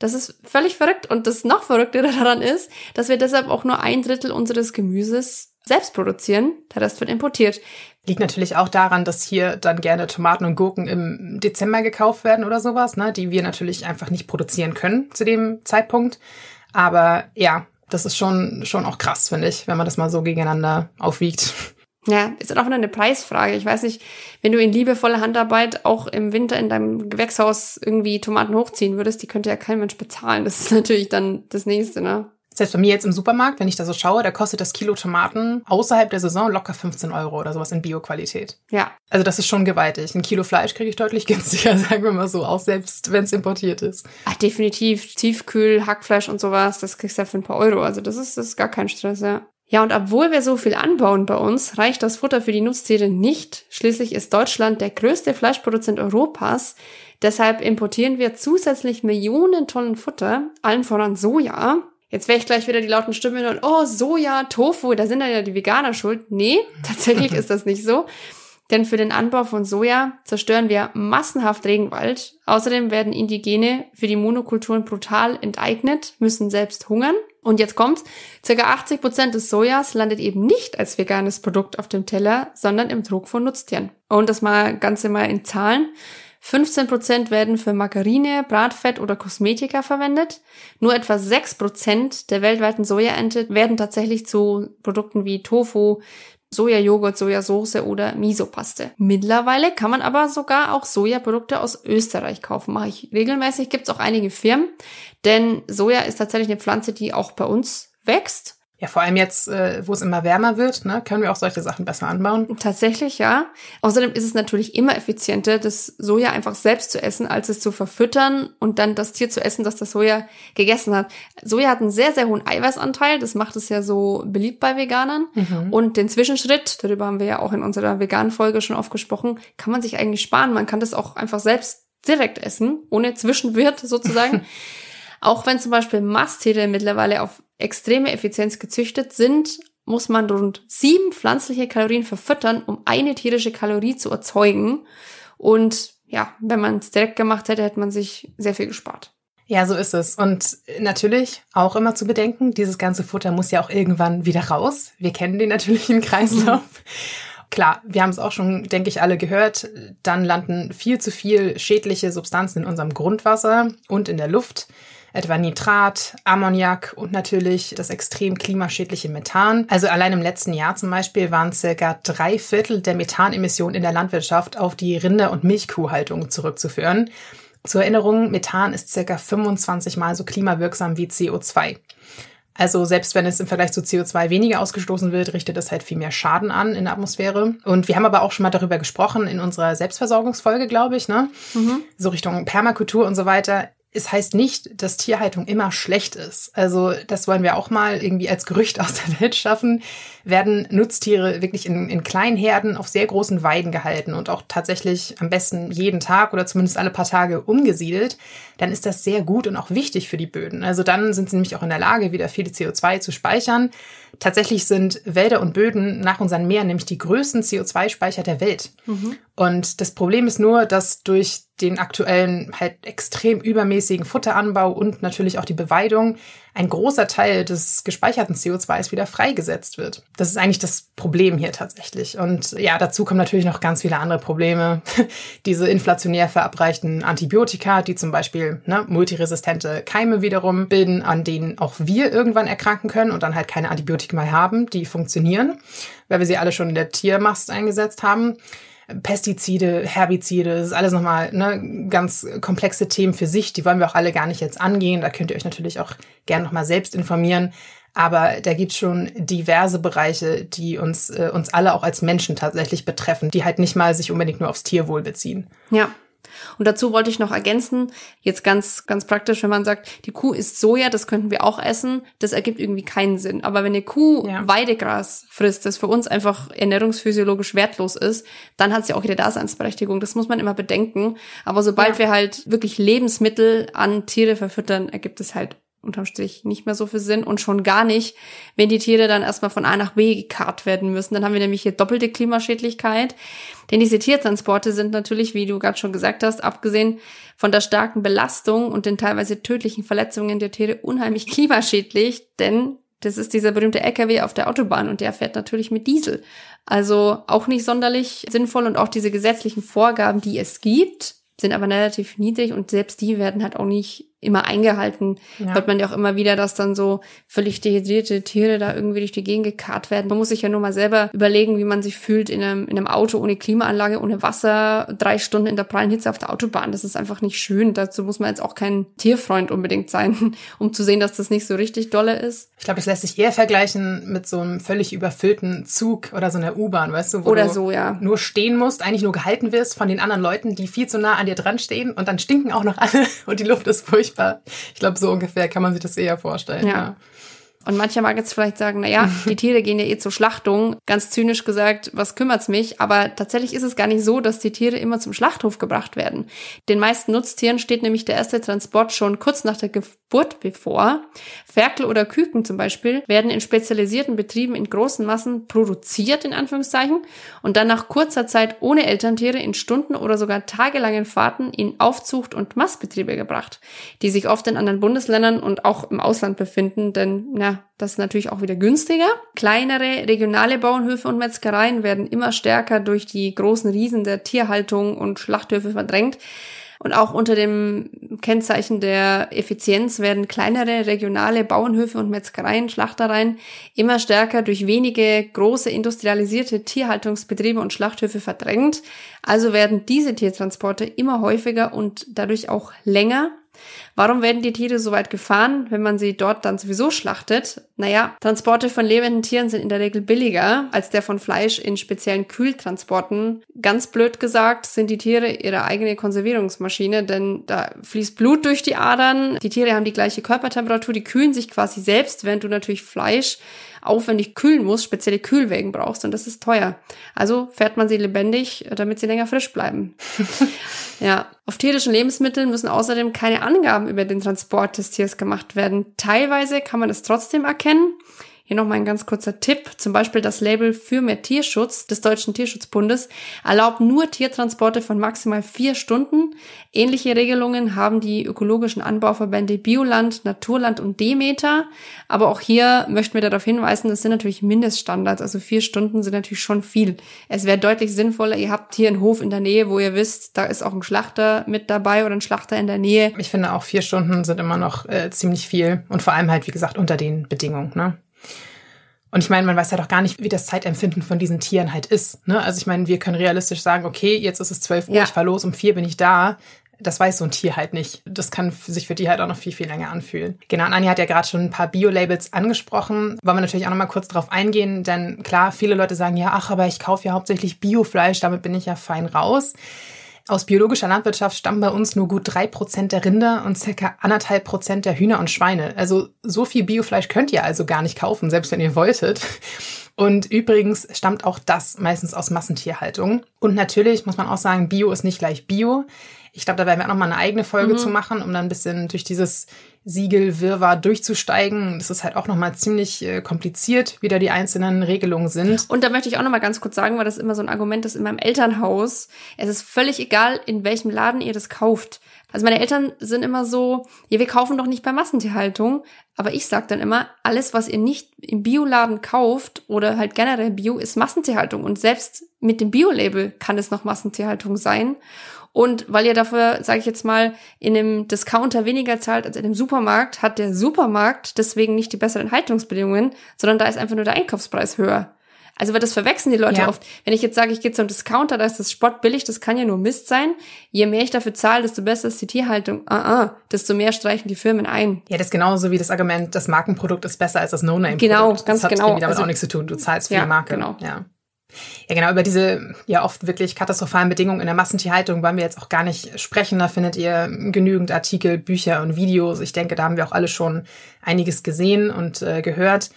Das ist völlig verrückt. Und das noch verrücktere daran ist, dass wir deshalb auch nur ein Drittel unseres Gemüses selbst produzieren. Der Rest wird importiert. Liegt natürlich auch daran, dass hier dann gerne Tomaten und Gurken im Dezember gekauft werden oder sowas, ne, die wir natürlich einfach nicht produzieren können zu dem Zeitpunkt. Aber ja, das ist schon, schon auch krass, finde ich, wenn man das mal so gegeneinander aufwiegt. Ja, ist auch wieder eine Preisfrage. Ich weiß nicht, wenn du in liebevoller Handarbeit auch im Winter in deinem Gewächshaus irgendwie Tomaten hochziehen würdest, die könnte ja kein Mensch bezahlen. Das ist natürlich dann das Nächste, ne? Selbst bei mir jetzt im Supermarkt, wenn ich da so schaue, da kostet das Kilo Tomaten außerhalb der Saison locker fünfzehn Euro oder sowas in Bioqualität. Ja. Also das ist schon gewaltig. Ein Kilo Fleisch kriege ich deutlich günstiger, sagen wir mal so, auch selbst wenn es importiert ist. Ach, definitiv. Tiefkühl, Hackfleisch und sowas, das kriegst du ja für ein paar Euro. Also das ist, das ist gar kein Stress, ja. Ja, und obwohl wir so viel anbauen bei uns, reicht das Futter für die Nutztiere nicht. Schließlich ist Deutschland der größte Fleischproduzent Europas. Deshalb importieren wir zusätzlich Millionen Tonnen Futter, allen voran Soja. Jetzt werde ich gleich wieder die lauten Stimmen hören, oh, Soja, Tofu, da sind dann ja die Veganer schuld. Nee, tatsächlich ist das nicht so. Denn für den Anbau von Soja zerstören wir massenhaft Regenwald. Außerdem werden Indigene für die Monokulturen brutal enteignet, müssen selbst hungern. Und jetzt kommt's, circa achtzig Prozent des Sojas landet eben nicht als veganes Produkt auf dem Teller, sondern im Trog von Nutztieren. Und das mal Ganze mal in Zahlen. fünfzehn Prozent werden für Margarine, Bratfett oder Kosmetika verwendet. Nur etwa sechs Prozent der weltweiten Sojaernte werden tatsächlich zu Produkten wie Tofu, Sojajoghurt, Sojasauce oder Misopaste. Mittlerweile kann man aber sogar auch Sojaprodukte aus Österreich kaufen. Mache ich regelmäßig, gibt es auch einige Firmen, denn Soja ist tatsächlich eine Pflanze, die auch bei uns wächst. Ja, vor allem jetzt, wo es immer wärmer wird, ne, können wir auch solche Sachen besser anbauen. Tatsächlich, ja. Außerdem ist es natürlich immer effizienter, das Soja einfach selbst zu essen, als es zu verfüttern und dann das Tier zu essen, das das Soja gegessen hat. Soja hat einen sehr, sehr hohen Eiweißanteil. Das macht es ja so beliebt bei Veganern. Mhm. Und den Zwischenschritt, darüber haben wir ja auch in unserer veganen Folge schon oft gesprochen, kann man sich eigentlich sparen. Man kann das auch einfach selbst direkt essen, ohne Zwischenwirt sozusagen. Auch wenn zum Beispiel Masttiere mittlerweile auf extreme Effizienz gezüchtet sind, muss man rund sieben pflanzliche Kalorien verfüttern, um eine tierische Kalorie zu erzeugen. Und ja, wenn man es direkt gemacht hätte, hätte man sich sehr viel gespart. Ja, so ist es. Und natürlich auch immer zu bedenken, dieses ganze Futter muss ja auch irgendwann wieder raus. Wir kennen den natürlichen Kreislauf. Klar, wir haben es auch schon, denke ich, alle gehört. Dann landen viel zu viel schädliche Substanzen in unserem Grundwasser und in der Luft. Etwa Nitrat, Ammoniak und natürlich das extrem klimaschädliche Methan. Also allein im letzten Jahr zum Beispiel waren circa drei Viertel der Methanemissionen in der Landwirtschaft auf die Rinder- und Milchkuhhaltung zurückzuführen. Zur Erinnerung, Methan ist circa fünfundzwanzig Mal so klimawirksam wie C O zwei. Also selbst wenn es im Vergleich zu C O zwei weniger ausgestoßen wird, richtet es halt viel mehr Schaden an in der Atmosphäre. Und wir haben aber auch schon mal darüber gesprochen in unserer Selbstversorgungsfolge, glaube ich, ne? Mhm. So Richtung Permakultur und so weiter. Es heißt nicht, dass Tierhaltung immer schlecht ist. Also das wollen wir auch mal irgendwie als Gerücht aus der Welt schaffen. Werden Nutztiere wirklich in, in kleinen Herden auf sehr großen Weiden gehalten und auch tatsächlich am besten jeden Tag oder zumindest alle paar Tage umgesiedelt, dann ist das sehr gut und auch wichtig für die Böden. Also dann sind sie nämlich auch in der Lage, wieder viel C O zwei zu speichern. Tatsächlich sind Wälder und Böden nach unseren Meeren nämlich die größten C O zwei Speicher der Welt. Mhm. Und das Problem ist nur, dass durch den aktuellen halt extrem übermäßigen Futteranbau und natürlich auch die Beweidung ein großer Teil des gespeicherten C O zwei wieder freigesetzt wird. Das ist eigentlich das Problem hier tatsächlich. Und ja, dazu kommen natürlich noch ganz viele andere Probleme. Diese inflationär verabreichten Antibiotika, die zum Beispiel ne, multiresistente Keime wiederum bilden, an denen auch wir irgendwann erkranken können und dann halt keine Antibiotika mehr haben, die funktionieren, weil wir sie alle schon in der Tiermast eingesetzt haben. Pestizide, Herbizide, das ist alles nochmal ne, ganz komplexe Themen für sich. Die wollen wir auch alle gar nicht jetzt angehen. Da könnt ihr euch natürlich auch gerne nochmal selbst informieren. Aber da gibt's schon diverse Bereiche, die uns äh, uns alle auch als Menschen tatsächlich betreffen, die halt nicht mal sich unbedingt nur aufs Tierwohl beziehen. Ja, Und dazu wollte ich noch ergänzen, jetzt ganz ganz praktisch, wenn man sagt, die Kuh isst Soja, das könnten wir auch essen, das ergibt irgendwie keinen Sinn. Aber wenn eine Kuh ja. Weidegras frisst, das für uns einfach ernährungsphysiologisch wertlos ist, dann hat sie auch ihre Daseinsberechtigung. Das muss man immer bedenken. Aber sobald ja. wir halt wirklich Lebensmittel an Tiere verfüttern, ergibt es halt unterm Strich nicht mehr so viel Sinn und schon gar nicht, wenn die Tiere dann erstmal von A nach B gekarrt werden müssen. Dann haben wir nämlich hier doppelte Klimaschädlichkeit, denn diese Tiertransporte sind natürlich, wie du gerade schon gesagt hast, abgesehen von der starken Belastung und den teilweise tödlichen Verletzungen der Tiere unheimlich klimaschädlich, denn das ist dieser berühmte L K W auf der Autobahn und der fährt natürlich mit Diesel. Also auch nicht sonderlich sinnvoll und auch diese gesetzlichen Vorgaben, die es gibt, sind aber relativ niedrig und selbst die werden halt auch nicht immer eingehalten. Ja. Hört man ja auch immer wieder, dass dann so völlig dehydrierte Tiere da irgendwie durch die Gegend gekarrt werden. Man muss sich ja nur mal selber überlegen, wie man sich fühlt in einem, in einem Auto ohne Klimaanlage, ohne Wasser, drei Stunden in der prallen Hitze auf der Autobahn. Das ist einfach nicht schön. Dazu muss man jetzt auch kein Tierfreund unbedingt sein, um zu sehen, dass das nicht so richtig dolle ist. Ich glaube, es lässt sich eher vergleichen mit so einem völlig überfüllten Zug oder so einer U-Bahn, weißt du, wo oder du so, ja. nur stehen musst, eigentlich nur gehalten wirst von den anderen Leuten, die viel zu nah an dir dran stehen und dann stinken auch noch alle und die Luft ist furchtbar. Ich glaube, so ungefähr kann man sich das eher vorstellen. Ja. Ja. Und mancher mag jetzt vielleicht sagen, naja, die Tiere gehen ja eh zur Schlachtung. Ganz zynisch gesagt, was kümmert's mich? Aber tatsächlich ist es gar nicht so, dass die Tiere immer zum Schlachthof gebracht werden. Den meisten Nutztieren steht nämlich der erste Transport schon kurz nach der Geburt bevor. Ferkel oder Küken zum Beispiel werden in spezialisierten Betrieben in großen Massen produziert, in Anführungszeichen, und dann nach kurzer Zeit ohne Elterntiere in Stunden oder sogar tagelangen Fahrten in Aufzucht- und Mastbetriebe gebracht, die sich oft in anderen Bundesländern und auch im Ausland befinden, denn, na, das ist natürlich auch wieder günstiger. Kleinere regionale Bauernhöfe und Metzgereien werden immer stärker durch die großen Riesen der Tierhaltung und Schlachthöfe verdrängt. Und auch unter dem Kennzeichen der Effizienz werden kleinere regionale Bauernhöfe und Metzgereien, Schlachtereien immer stärker durch wenige große industrialisierte Tierhaltungsbetriebe und Schlachthöfe verdrängt. Also werden diese Tiertransporte immer häufiger und dadurch auch länger. Warum werden die Tiere so weit gefahren, wenn man sie dort dann sowieso schlachtet? Naja, Transporte von lebenden Tieren sind in der Regel billiger als der von Fleisch in speziellen Kühltransporten. Ganz blöd gesagt sind die Tiere ihre eigene Konservierungsmaschine, denn da fließt Blut durch die Adern. Die Tiere haben die gleiche Körpertemperatur, die kühlen sich quasi selbst, während du natürlich Fleisch aufwendig kühlen musst, spezielle Kühlwägen brauchst und das ist teuer. Also fährt man sie lebendig, damit sie länger frisch bleiben. Ja, auf tierischen Lebensmitteln müssen außerdem keine Angaben über den Transport des Tiers gemacht werden. Teilweise kann man das trotzdem erkennen. Hier nochmal ein ganz kurzer Tipp. Zum Beispiel das Label für mehr Tierschutz des Deutschen Tierschutzbundes erlaubt nur Tiertransporte von maximal vier Stunden. Ähnliche Regelungen haben die ökologischen Anbauverbände Bioland, Naturland und Demeter. Aber auch hier möchten wir darauf hinweisen, das sind natürlich Mindeststandards. Also vier Stunden sind natürlich schon viel. Es wäre deutlich sinnvoller, ihr habt hier einen Hof in der Nähe, wo ihr wisst, da ist auch ein Schlachter mit dabei oder ein Schlachter in der Nähe. Ich finde auch vier Stunden sind immer noch äh, ziemlich viel. Und vor allem halt, wie gesagt, unter den Bedingungen, ne? Und ich meine, man weiß halt auch gar nicht, wie das Zeitempfinden von diesen Tieren halt ist. Ne? Also ich meine, wir können realistisch sagen, okay, jetzt ist es zwölf Uhr, ja. ich fahre los, um vier bin ich da. Das weiß so ein Tier halt nicht. Das kann sich für die halt auch noch viel, viel länger anfühlen. Genau, und Anja hat ja gerade schon ein paar Bio-Labels angesprochen. Wollen wir natürlich auch noch mal kurz drauf eingehen, denn klar, viele Leute sagen, ja, ach, aber ich kaufe ja hauptsächlich Biofleisch, damit bin ich ja fein raus. Aus biologischer Landwirtschaft stammen bei uns nur gut drei Prozent der Rinder und circa anderthalb Prozent der Hühner und Schweine. Also so viel Biofleisch könnt ihr also gar nicht kaufen, selbst wenn ihr wolltet. Und übrigens stammt auch das meistens aus Massentierhaltung. Und natürlich muss man auch sagen, Bio ist nicht gleich Bio. Ich glaube, da werden wir auch nochmal eine eigene Folge mhm. zu machen, um dann ein bisschen durch dieses Siegelwirrwarr durchzusteigen. Das ist halt auch nochmal ziemlich kompliziert, wie da die einzelnen Regelungen sind. Und da möchte ich auch nochmal ganz kurz sagen, weil das immer so ein Argument ist in meinem Elternhaus. Es ist völlig egal, in welchem Laden ihr das kauft. Also meine Eltern sind immer so, ja, wir kaufen doch nicht bei Massentierhaltung. Aber ich sage dann immer, alles, was ihr nicht im Bioladen kauft oder halt generell Bio, ist Massentierhaltung. Und selbst mit dem Bio-Label kann es noch Massentierhaltung sein. Und weil ihr dafür, sage ich jetzt mal, in einem Discounter weniger zahlt als in einem Supermarkt, hat der Supermarkt deswegen nicht die besseren Haltungsbedingungen, sondern da ist einfach nur der Einkaufspreis höher. Also weil das verwechseln die Leute ja. oft. Wenn ich jetzt sage, ich gehe zu einem Discounter, da ist das spottbillig, das kann ja nur Mist sein. Je mehr ich dafür zahle, desto besser ist die Tierhaltung. Ah, uh-uh, desto mehr streichen die Firmen ein. Ja, das ist genauso wie das Argument, das Markenprodukt ist besser als das No-Name-Produkt. Genau, ganz genau. Das hat genau. damit also, auch nichts zu tun, du zahlst für ja, die Marke. Genau. Ja. Ja, genau, über diese ja oft wirklich katastrophalen Bedingungen in der Massentierhaltung wollen wir jetzt auch gar nicht sprechen. Da findet ihr genügend Artikel, Bücher und Videos. Ich denke, da haben wir auch alle schon einiges gesehen und äh, gehört.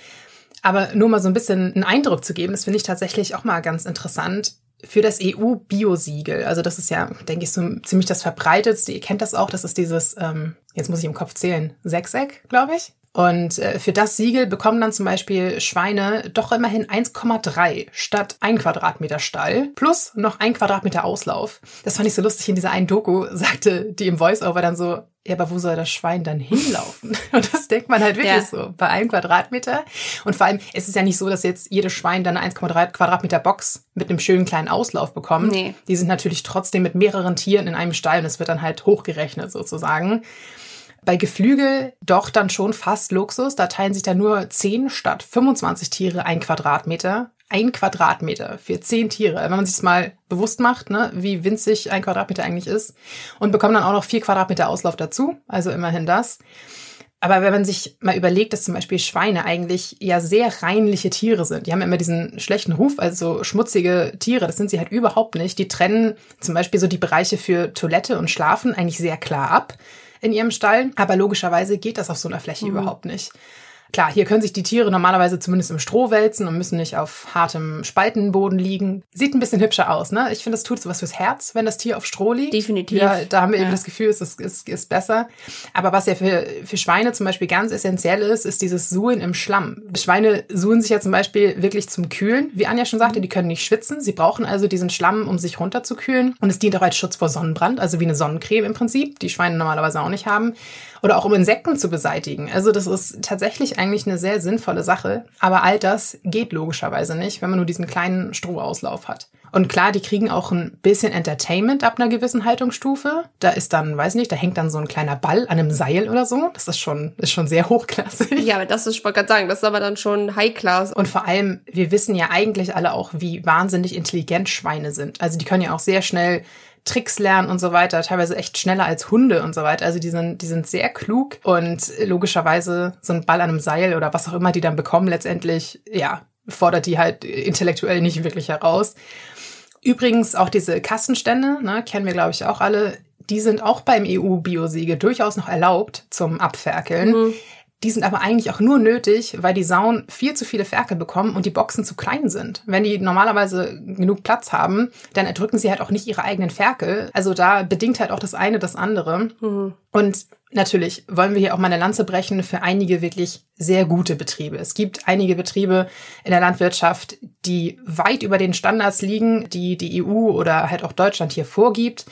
Aber nur mal so ein bisschen einen Eindruck zu geben, das finde ich tatsächlich auch mal ganz interessant, für das E U-Biosiegel. Also das ist ja, denke ich, so ziemlich das Verbreitetste. Ihr kennt das auch, das ist dieses, ähm, jetzt muss ich im Kopf zählen, Sechseck, glaube ich. Und äh, für das Siegel bekommen dann zum Beispiel Schweine doch immerhin eins Komma drei statt ein Quadratmeter Stall plus noch ein Quadratmeter Auslauf. Das fand ich so lustig, in dieser einen Doku sagte die im Voiceover dann so, ja, aber wo soll das Schwein dann hinlaufen? Und das denkt man halt wirklich ja. so, bei einem Quadratmeter. Und vor allem, es ist ja nicht so, dass jetzt jedes Schwein dann eine eins Komma drei Quadratmeter Box mit einem schönen kleinen Auslauf bekommt. Nee. Die sind natürlich trotzdem mit mehreren Tieren in einem Stall und es wird dann halt hochgerechnet sozusagen. Bei Geflügel doch dann schon fast Luxus. Da teilen sich dann nur zehn statt fünfundzwanzig Tiere ein Quadratmeter. Ein Quadratmeter für zehn Tiere. Wenn man sich das mal bewusst macht, ne, wie winzig ein Quadratmeter eigentlich ist. Und bekommen dann auch noch vier Quadratmeter Auslauf dazu. Also immerhin das. Aber wenn man sich mal überlegt, dass zum Beispiel Schweine eigentlich ja sehr reinliche Tiere sind. Die haben ja immer diesen schlechten Ruf, also schmutzige Tiere. Das sind sie halt überhaupt nicht. Die trennen zum Beispiel so die Bereiche für Toilette und Schlafen eigentlich sehr klar ab in ihrem Stall. Aber logischerweise geht das auf so einer Fläche mhm. überhaupt nicht. Klar, hier können sich die Tiere normalerweise zumindest im Stroh wälzen und müssen nicht auf hartem Spaltenboden liegen. Sieht ein bisschen hübscher aus, ne? Ich finde, das tut so was fürs Herz, wenn das Tier auf Stroh liegt. Definitiv. Ja, da haben wir ja. eben das Gefühl, es ist, ist, ist besser. Aber was ja für, für Schweine zum Beispiel ganz essentiell ist, ist dieses Suhlen im Schlamm. Schweine suhlen sich ja zum Beispiel wirklich zum Kühlen. Wie Anja schon sagte, die können nicht schwitzen. Sie brauchen also diesen Schlamm, um sich runterzukühlen. Und es dient auch als Schutz vor Sonnenbrand, also wie eine Sonnencreme im Prinzip, die Schweine normalerweise auch nicht haben. Oder auch um Insekten zu beseitigen. Also das ist tatsächlich eigentlich eine sehr sinnvolle Sache. Aber all das geht logischerweise nicht, wenn man nur diesen kleinen Strohauslauf hat. Und klar, die kriegen auch ein bisschen Entertainment ab einer gewissen Haltungsstufe. Da ist dann, weiß nicht, da hängt dann so ein kleiner Ball an einem Seil oder so. Das ist schon, ist schon sehr hochklassig. Ja, aber das ist, ich wollte gerade sagen, das ist aber dann schon High-Class. Und vor allem, wir wissen ja eigentlich alle auch, wie wahnsinnig intelligent Schweine sind. Also die können ja auch sehr schnell Tricks lernen und so weiter, teilweise echt schneller als Hunde und so weiter. Also die sind, die sind sehr klug und logischerweise so ein Ball an einem Seil oder was auch immer die dann bekommen letztendlich, ja, fordert die halt intellektuell nicht wirklich heraus. Übrigens auch diese Kastenstände, ne, kennen wir glaube ich auch alle, die sind auch beim E U-Biosiegel durchaus noch erlaubt zum Abferkeln. Mhm. Die sind aber eigentlich auch nur nötig, weil die Sauen viel zu viele Ferkel bekommen und die Boxen zu klein sind. Wenn die normalerweise genug Platz haben, dann erdrücken sie halt auch nicht ihre eigenen Ferkel. Also da bedingt halt auch das eine das andere. Mhm. Und natürlich wollen wir hier auch mal eine Lanze brechen für einige wirklich sehr gute Betriebe. Es gibt einige Betriebe in der Landwirtschaft, die weit über den Standards liegen, die die E U oder halt auch Deutschland hier vorgibt.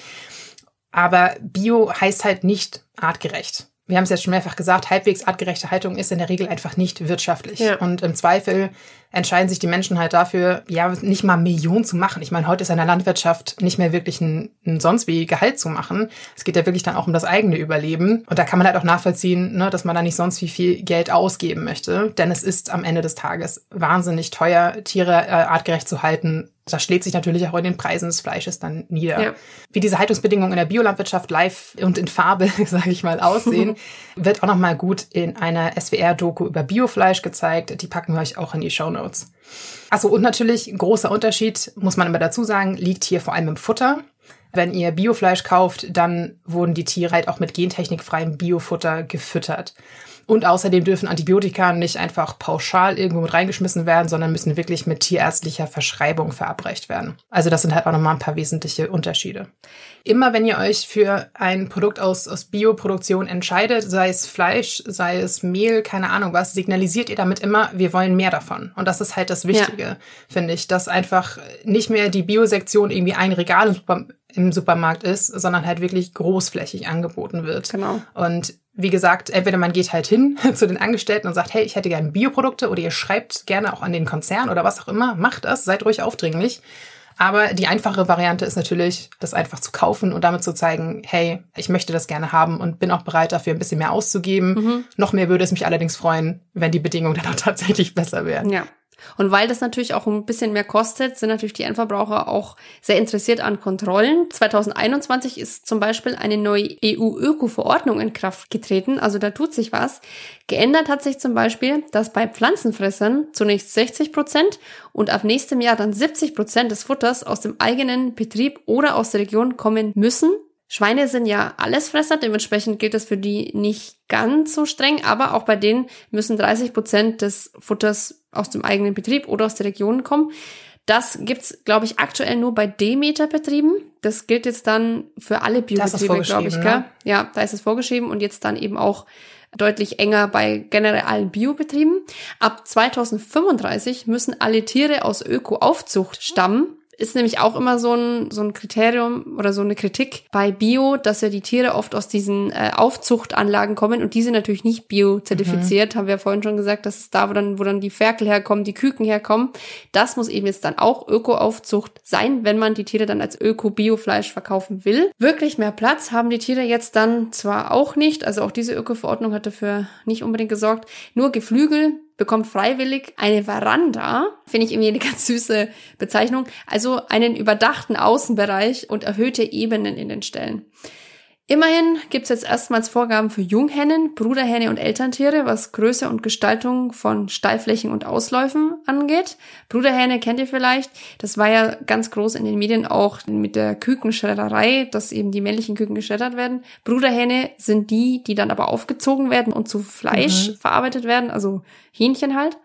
Aber Bio heißt halt nicht artgerecht. Wir haben es jetzt schon mehrfach gesagt, halbwegs artgerechte Haltung ist in der Regel einfach nicht wirtschaftlich. Ja. Und im Zweifel entscheiden sich die Menschen halt dafür, ja, nicht mal Millionen zu machen. Ich meine, heute ist in der Landwirtschaft nicht mehr wirklich ein, ein sonst wie Gehalt zu machen. Es geht ja wirklich dann auch um das eigene Überleben. Und da kann man halt auch nachvollziehen, ne, dass man da nicht sonst wie viel Geld ausgeben möchte. Denn es ist am Ende des Tages wahnsinnig teuer, Tiere äh, artgerecht zu halten. Das schlägt sich natürlich auch in den Preisen des Fleisches dann nieder. Ja. Wie diese Haltungsbedingungen in der Biolandwirtschaft live und in Farbe, sage ich mal, aussehen, wird auch nochmal gut in einer S W R-Doku über Biofleisch gezeigt. Die packen wir euch auch in die Shownotes. Achso, und natürlich, großer Unterschied, muss man immer dazu sagen, liegt hier vor allem im Futter. Wenn ihr Biofleisch kauft, dann wurden die Tiere halt auch mit gentechnikfreiem Biofutter gefüttert. Und außerdem dürfen Antibiotika nicht einfach pauschal irgendwo mit reingeschmissen werden, sondern müssen wirklich mit tierärztlicher Verschreibung verabreicht werden. Also das sind halt auch nochmal ein paar wesentliche Unterschiede. Immer wenn ihr euch für ein Produkt aus, aus Bioproduktion entscheidet, sei es Fleisch, sei es Mehl, keine Ahnung was, signalisiert ihr damit immer, wir wollen mehr davon. Und das ist halt das Wichtige, ja. finde ich, dass einfach nicht mehr die Biosektion irgendwie ein Regal im, Super- im Supermarkt ist, sondern halt wirklich großflächig angeboten wird. Genau. Und wie gesagt, entweder man geht halt hin zu den Angestellten und sagt, hey, ich hätte gerne Bioprodukte oder ihr schreibt gerne auch an den Konzern oder was auch immer. Macht das, seid ruhig aufdringlich. Aber die einfache Variante ist natürlich, das einfach zu kaufen und damit zu zeigen, hey, ich möchte das gerne haben und bin auch bereit, dafür ein bisschen mehr auszugeben. Mhm. Noch mehr würde es mich allerdings freuen, wenn die Bedingungen dann auch tatsächlich besser wären. Ja. Und weil das natürlich auch ein bisschen mehr kostet, sind natürlich die Endverbraucher auch sehr interessiert an Kontrollen. zwanzig einundzwanzig ist zum Beispiel eine neue E U-Öko-Verordnung in Kraft getreten, also da tut sich was. Geändert hat sich zum Beispiel, dass bei Pflanzenfressern zunächst sechzig Prozent und ab nächstem Jahr dann siebzig Prozent des Futters aus dem eigenen Betrieb oder aus der Region kommen müssen. Schweine sind ja Allesfresser, dementsprechend gilt das für die nicht ganz so streng, aber auch bei denen müssen dreißig Prozent des Futters aus dem eigenen Betrieb oder aus der Region kommen. Das gibt's, glaube ich, aktuell nur bei Demeter-Betrieben. Das gilt jetzt dann für alle Biobetriebe, glaube ich, klar. Ne? Ja, da ist es vorgeschrieben und jetzt dann eben auch deutlich enger bei generell allen Biobetrieben. Ab zweitausendfünfunddreißig müssen alle Tiere aus Öko-Aufzucht stammen. Ist nämlich auch immer so ein so ein Kriterium oder so eine Kritik bei Bio, dass ja die Tiere oft aus diesen äh, Aufzuchtanlagen kommen und die sind natürlich nicht bio-zertifiziert, mhm. haben wir ja vorhin schon gesagt, dass es da, wo dann, wo dann die Ferkel herkommen, die Küken herkommen, das muss eben jetzt dann auch Öko-Aufzucht sein, wenn man die Tiere dann als Öko-Bio-Fleisch verkaufen will. Wirklich mehr Platz haben die Tiere jetzt dann zwar auch nicht, also auch diese Öko-Verordnung hat dafür nicht unbedingt gesorgt, nur Geflügel bekommt freiwillig eine Veranda, finde ich irgendwie eine ganz süße Bezeichnung, also einen überdachten Außenbereich und erhöhte Ebenen in den Ställen. Immerhin gibt's jetzt erstmals Vorgaben für Junghennen, Bruderhähne und Elterntiere, was Größe und Gestaltung von Stallflächen und Ausläufen angeht. Bruderhähne kennt ihr vielleicht, das war ja ganz groß in den Medien auch mit der Kükenschredderei, dass eben die männlichen Küken geschreddert werden. Bruderhähne sind die, die dann aber aufgezogen werden und zu Fleisch mhm. verarbeitet werden, also Hähnchen halt.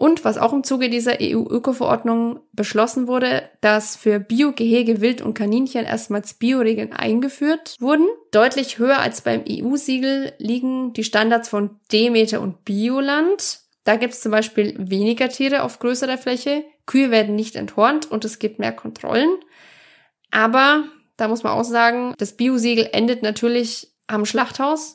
Und was auch im Zuge dieser E U-Öko-Verordnung beschlossen wurde, dass für Bio-Gehege, Wild und Kaninchen erstmals Bio-Regeln eingeführt wurden. Deutlich höher als beim E U-Siegel liegen die Standards von Demeter und Bioland. Da gibt es zum Beispiel weniger Tiere auf größerer Fläche, Kühe werden nicht enthornt und es gibt mehr Kontrollen. Aber da muss man auch sagen, das Bio-Siegel endet natürlich am Schlachthaus.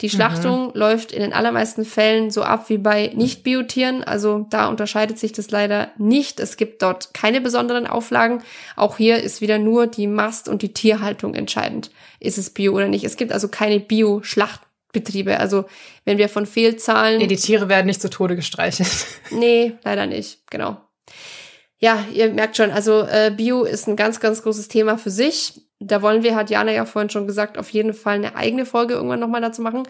Die Schlachtung mhm. läuft in den allermeisten Fällen so ab wie bei Nicht-Biotieren, also da unterscheidet sich das leider nicht. Es gibt dort keine besonderen Auflagen. Auch hier ist wieder nur die Mast- und die Tierhaltung entscheidend. Ist es Bio oder nicht? Es gibt also keine Bio-Schlachtbetriebe. Also wenn wir von Fehlzahlen... Nee, die Tiere werden nicht zu Tode gestreichelt. Nee, leider nicht, genau. Ja, ihr merkt schon, also äh, Bio ist ein ganz, ganz großes Thema für sich. Da wollen wir, hat Jana ja vorhin schon gesagt, auf jeden Fall eine eigene Folge irgendwann nochmal dazu machen.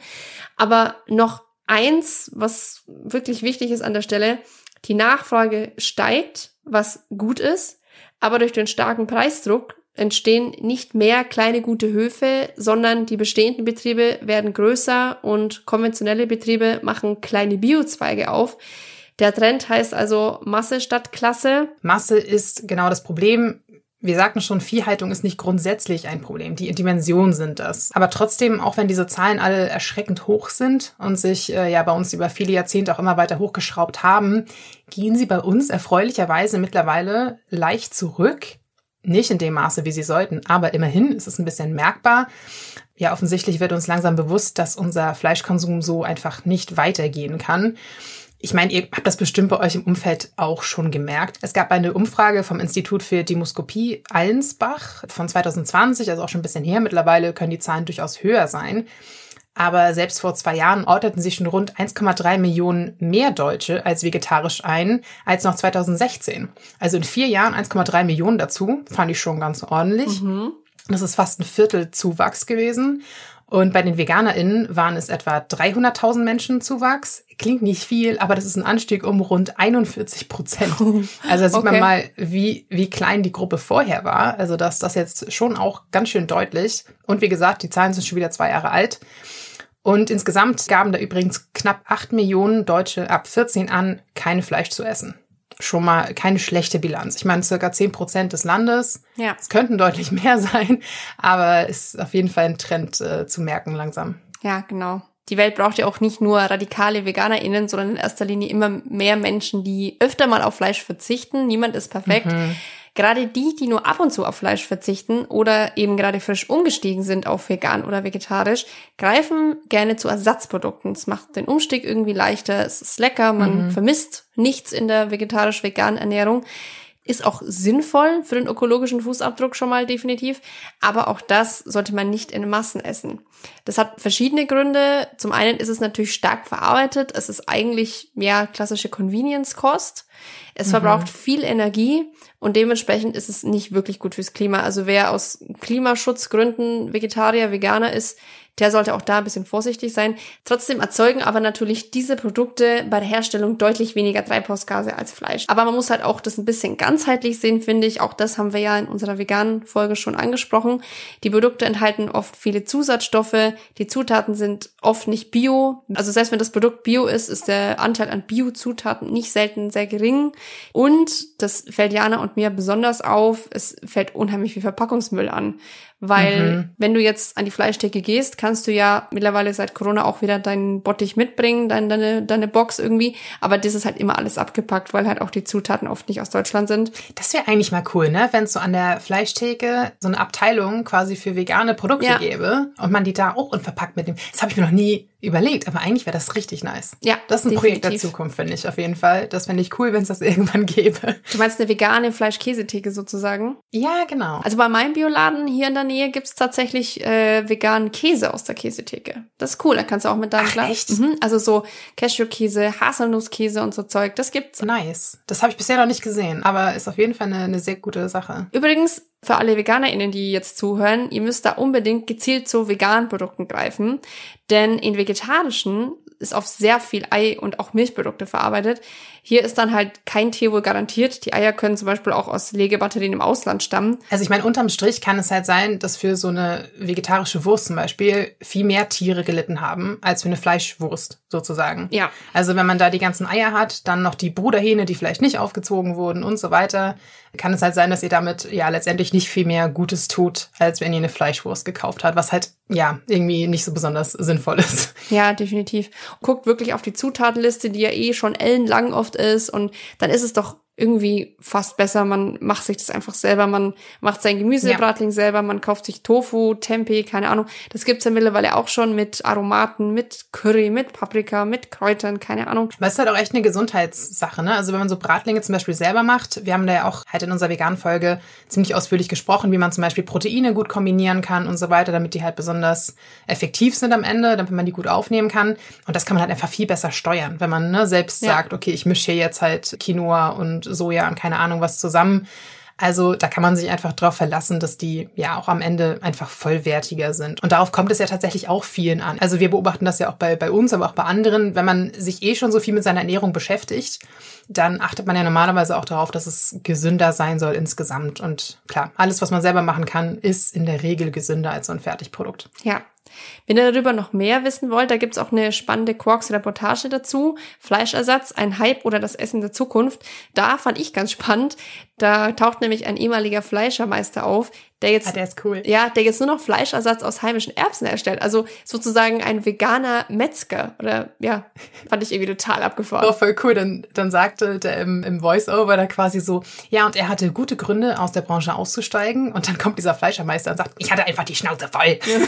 Aber noch eins, was wirklich wichtig ist an der Stelle, die Nachfrage steigt, was gut ist, aber durch den starken Preisdruck entstehen nicht mehr kleine gute Höfe, sondern die bestehenden Betriebe werden größer und konventionelle Betriebe machen kleine Biozweige auf. Der Trend heißt also Masse statt Klasse. Masse ist genau das Problem. Wir sagten schon, Viehhaltung ist nicht grundsätzlich ein Problem. Die Dimensionen sind das. Aber trotzdem, auch wenn diese Zahlen alle erschreckend hoch sind und sich äh, ja bei uns über viele Jahrzehnte auch immer weiter hochgeschraubt haben, gehen sie bei uns erfreulicherweise mittlerweile leicht zurück. Nicht in dem Maße, wie sie sollten, aber immerhin ist es ein bisschen merkbar. Ja, offensichtlich wird uns langsam bewusst, dass unser Fleischkonsum so einfach nicht weitergehen kann. Ich meine, ihr habt das bestimmt bei euch im Umfeld auch schon gemerkt. Es gab eine Umfrage vom Institut für Demoskopie Allensbach von zwanzig zwanzig, also auch schon ein bisschen her. Mittlerweile können die Zahlen durchaus höher sein. Aber selbst vor zwei Jahren ordneten sich schon rund eins Komma drei Millionen mehr Deutsche als vegetarisch ein, als noch zwanzig sechzehn. Also in vier Jahren eins Komma drei Millionen dazu, fand ich schon ganz ordentlich. Mhm. Das ist fast ein Viertel Zuwachs gewesen. Und bei den VeganerInnen waren es etwa dreihunderttausend Menschen Zuwachs. Klingt nicht viel, aber das ist ein Anstieg um rund einundvierzig Prozent. Also da sieht okay. man mal, wie wie klein die Gruppe vorher war. Also das das jetzt schon auch ganz schön deutlich. Und wie gesagt, die Zahlen sind schon wieder zwei Jahre alt. Und insgesamt gaben da übrigens knapp acht Millionen Deutsche ab vierzehn an, kein Fleisch zu essen. Schon mal keine schlechte Bilanz. Ich meine, circa zehn Prozent des Landes. Ja. Es könnten deutlich mehr sein, aber es ist auf jeden Fall ein Trend äh, zu merken langsam. Ja, genau. Die Welt braucht ja auch nicht nur radikale VeganerInnen, sondern in erster Linie immer mehr Menschen, die öfter mal auf Fleisch verzichten. Niemand ist perfekt. Mhm. Gerade die, die nur ab und zu auf Fleisch verzichten oder eben gerade frisch umgestiegen sind auf vegan oder vegetarisch, greifen gerne zu Ersatzprodukten. Es macht den Umstieg irgendwie leichter, es ist lecker, man mhm. vermisst nichts in der vegetarisch-veganen Ernährung. ist auch sinnvoll für den ökologischen Fußabdruck schon mal definitiv, aber auch das sollte man nicht in Massen essen. Das hat verschiedene Gründe. Zum einen ist es natürlich stark verarbeitet. Es ist eigentlich mehr klassische Convenience-Kost. Es verbraucht mhm. viel Energie und dementsprechend ist es nicht wirklich gut fürs Klima. Also wer aus Klimaschutzgründen Vegetarier, Veganer ist, der sollte auch da ein bisschen vorsichtig sein. Trotzdem erzeugen aber natürlich diese Produkte bei der Herstellung deutlich weniger Treibhausgase als Fleisch. Aber man muss halt auch das ein bisschen ganzheitlich sehen, finde ich. Auch das haben wir ja in unserer veganen Folge schon angesprochen. Die Produkte enthalten oft viele Zusatzstoffe. Die Zutaten sind oft nicht bio. Also selbst wenn das Produkt bio ist, ist der Anteil an Bio-Zutaten nicht selten sehr gering. Und das fällt Jana und mir besonders auf, es fällt unheimlich viel Verpackungsmüll an. Weil mhm. wenn du jetzt an die Fleischtheke gehst, kannst du ja mittlerweile seit Corona auch wieder deinen Bottich mitbringen, dein, deine, deine Box irgendwie. Aber das ist halt immer alles abgepackt, weil halt auch die Zutaten oft nicht aus Deutschland sind. Das wäre eigentlich mal cool, ne? Wenn es so an der Fleischtheke so eine Abteilung quasi für vegane Produkte ja. gäbe und man die da auch unverpackt mitnimmt. Das habe ich mir noch nie überlegt, aber eigentlich wäre das richtig nice. Ja, das ist ein definitiv. Projekt der Zukunft, finde ich auf jeden Fall. Das fände ich cool, wenn es das irgendwann gäbe. Du meinst eine vegane Fleischkäsetheke sozusagen? Ja, genau. Also bei meinem Bioladen hier in der Nähe gibt's tatsächlich äh, veganen Käse aus der Käsetheke. Das ist cool, da kannst du auch mit deinem Fleisch. Mhm, also so Cashewkäse, Haselnusskäse und so Zeug, das gibt's. Nice. Das habe ich bisher noch nicht gesehen, aber ist auf jeden Fall eine, eine sehr gute Sache. Übrigens, für alle VeganerInnen, die jetzt zuhören, ihr müsst da unbedingt gezielt zu veganen Produkten greifen, denn in vegetarischen ist auf sehr viel Ei und auch Milchprodukte verarbeitet. Hier ist dann halt kein Tierwohl garantiert. Die Eier können zum Beispiel auch aus Legebatterien im Ausland stammen. Also ich meine, unterm Strich kann es halt sein, dass für so eine vegetarische Wurst zum Beispiel viel mehr Tiere gelitten haben, als für eine Fleischwurst sozusagen. Ja. Also wenn man da die ganzen Eier hat, dann noch die Bruderhähne, die vielleicht nicht aufgezogen wurden und so weiter, kann es halt sein, dass ihr damit ja letztendlich nicht viel mehr Gutes tut, als wenn ihr eine Fleischwurst gekauft habt, was halt ja irgendwie nicht so besonders sinnvoll ist. Ja, definitiv. Guckt wirklich auf die Zutatenliste, die ja eh schon ellenlang oft ist, und dann ist es doch irgendwie fast besser, man macht sich das einfach selber, man macht sein Gemüsebratling ja. selber, man kauft sich Tofu, Tempeh, keine Ahnung. Das gibt's ja mittlerweile auch schon mit Aromaten, mit Curry, mit Paprika, mit Kräutern, keine Ahnung. Das ist halt auch echt eine Gesundheitssache, ne? Also wenn man so Bratlinge zum Beispiel selber macht, wir haben da ja auch halt in unserer veganen Folge ziemlich ausführlich gesprochen, wie man zum Beispiel Proteine gut kombinieren kann und so weiter, damit die halt besonders effektiv sind am Ende, damit man die gut aufnehmen kann. Und das kann man halt einfach viel besser steuern, wenn man ne, selbst ja. sagt, okay, ich mische hier jetzt halt Quinoa und Soja und keine Ahnung was zusammen. Also da kann man sich einfach drauf verlassen, dass die ja auch am Ende einfach vollwertiger sind. Und darauf kommt es ja tatsächlich auch vielen an. Also wir beobachten das ja auch bei, bei uns, aber auch bei anderen. Wenn man sich eh schon so viel mit seiner Ernährung beschäftigt, dann achtet man ja normalerweise auch darauf, dass es gesünder sein soll insgesamt. Und klar, alles, was man selber machen kann, ist in der Regel gesünder als so ein Fertigprodukt. Ja. Wenn ihr darüber noch mehr wissen wollt, da gibt's auch eine spannende Quarks-Reportage dazu. Fleischersatz, ein Hype oder das Essen der Zukunft. Da fand ich ganz spannend. Da taucht nämlich ein ehemaliger Fleischermeister auf, der jetzt, ah, der ist cool. ja, der jetzt nur noch Fleischersatz aus heimischen Erbsen erstellt. Also sozusagen ein veganer Metzger. Oder ja, fand ich irgendwie total abgefahren. Oh, voll cool. Dann, dann sagte der im, im Voice-Over da quasi so, ja, und er hatte gute Gründe, aus der Branche auszusteigen. Und dann kommt dieser Fleischermeister und sagt, ich hatte einfach die Schnauze voll. Ja.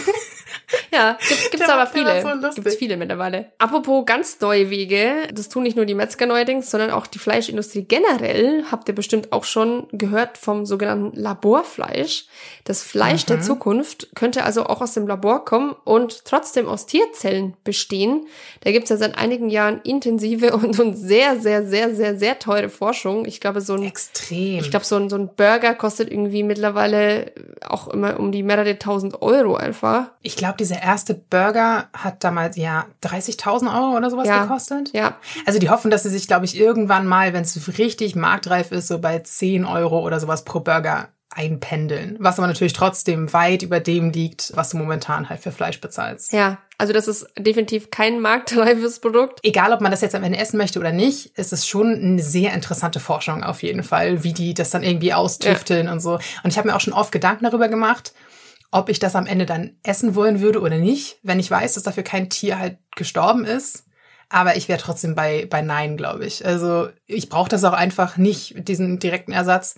Ja, gibt, gibt's aber viele. So gibt's viele mittlerweile. Apropos ganz neue Wege, das tun nicht nur die Metzger neuerdings, sondern auch die Fleischindustrie generell, habt ihr bestimmt auch schon gehört vom sogenannten Laborfleisch. Das Fleisch mhm. der Zukunft könnte also auch aus dem Labor kommen und trotzdem aus Tierzellen bestehen. Da gibt's ja seit einigen Jahren intensive und, und sehr, sehr, sehr, sehr, sehr teure Forschung. Ich glaube, so ein, Extrem. Ich glaube, so ein, so ein Burger kostet irgendwie mittlerweile auch immer um die mehrere tausend Euro einfach. Ich glaube, dieser erste Burger hat damals, ja, dreißigtausend Euro oder sowas ja, gekostet. Ja. Also die hoffen, dass sie sich, glaube ich, irgendwann mal, wenn es richtig marktreif ist, so bei zehn Euro oder sowas pro Burger einpendeln. Was aber natürlich trotzdem weit über dem liegt, was du momentan halt für Fleisch bezahlst. Ja, also das ist definitiv kein marktreifes Produkt. Egal, ob man das jetzt am Ende essen möchte oder nicht, ist es schon eine sehr interessante Forschung auf jeden Fall, wie die das dann irgendwie austüfteln ja. und so. Und ich habe mir auch schon oft Gedanken darüber gemacht, ob ich das am Ende dann essen wollen würde oder nicht, wenn ich weiß, dass dafür kein Tier halt gestorben ist. Aber ich wäre trotzdem bei bei Nein, glaube ich. Also ich brauche das auch einfach nicht, diesen direkten Ersatz.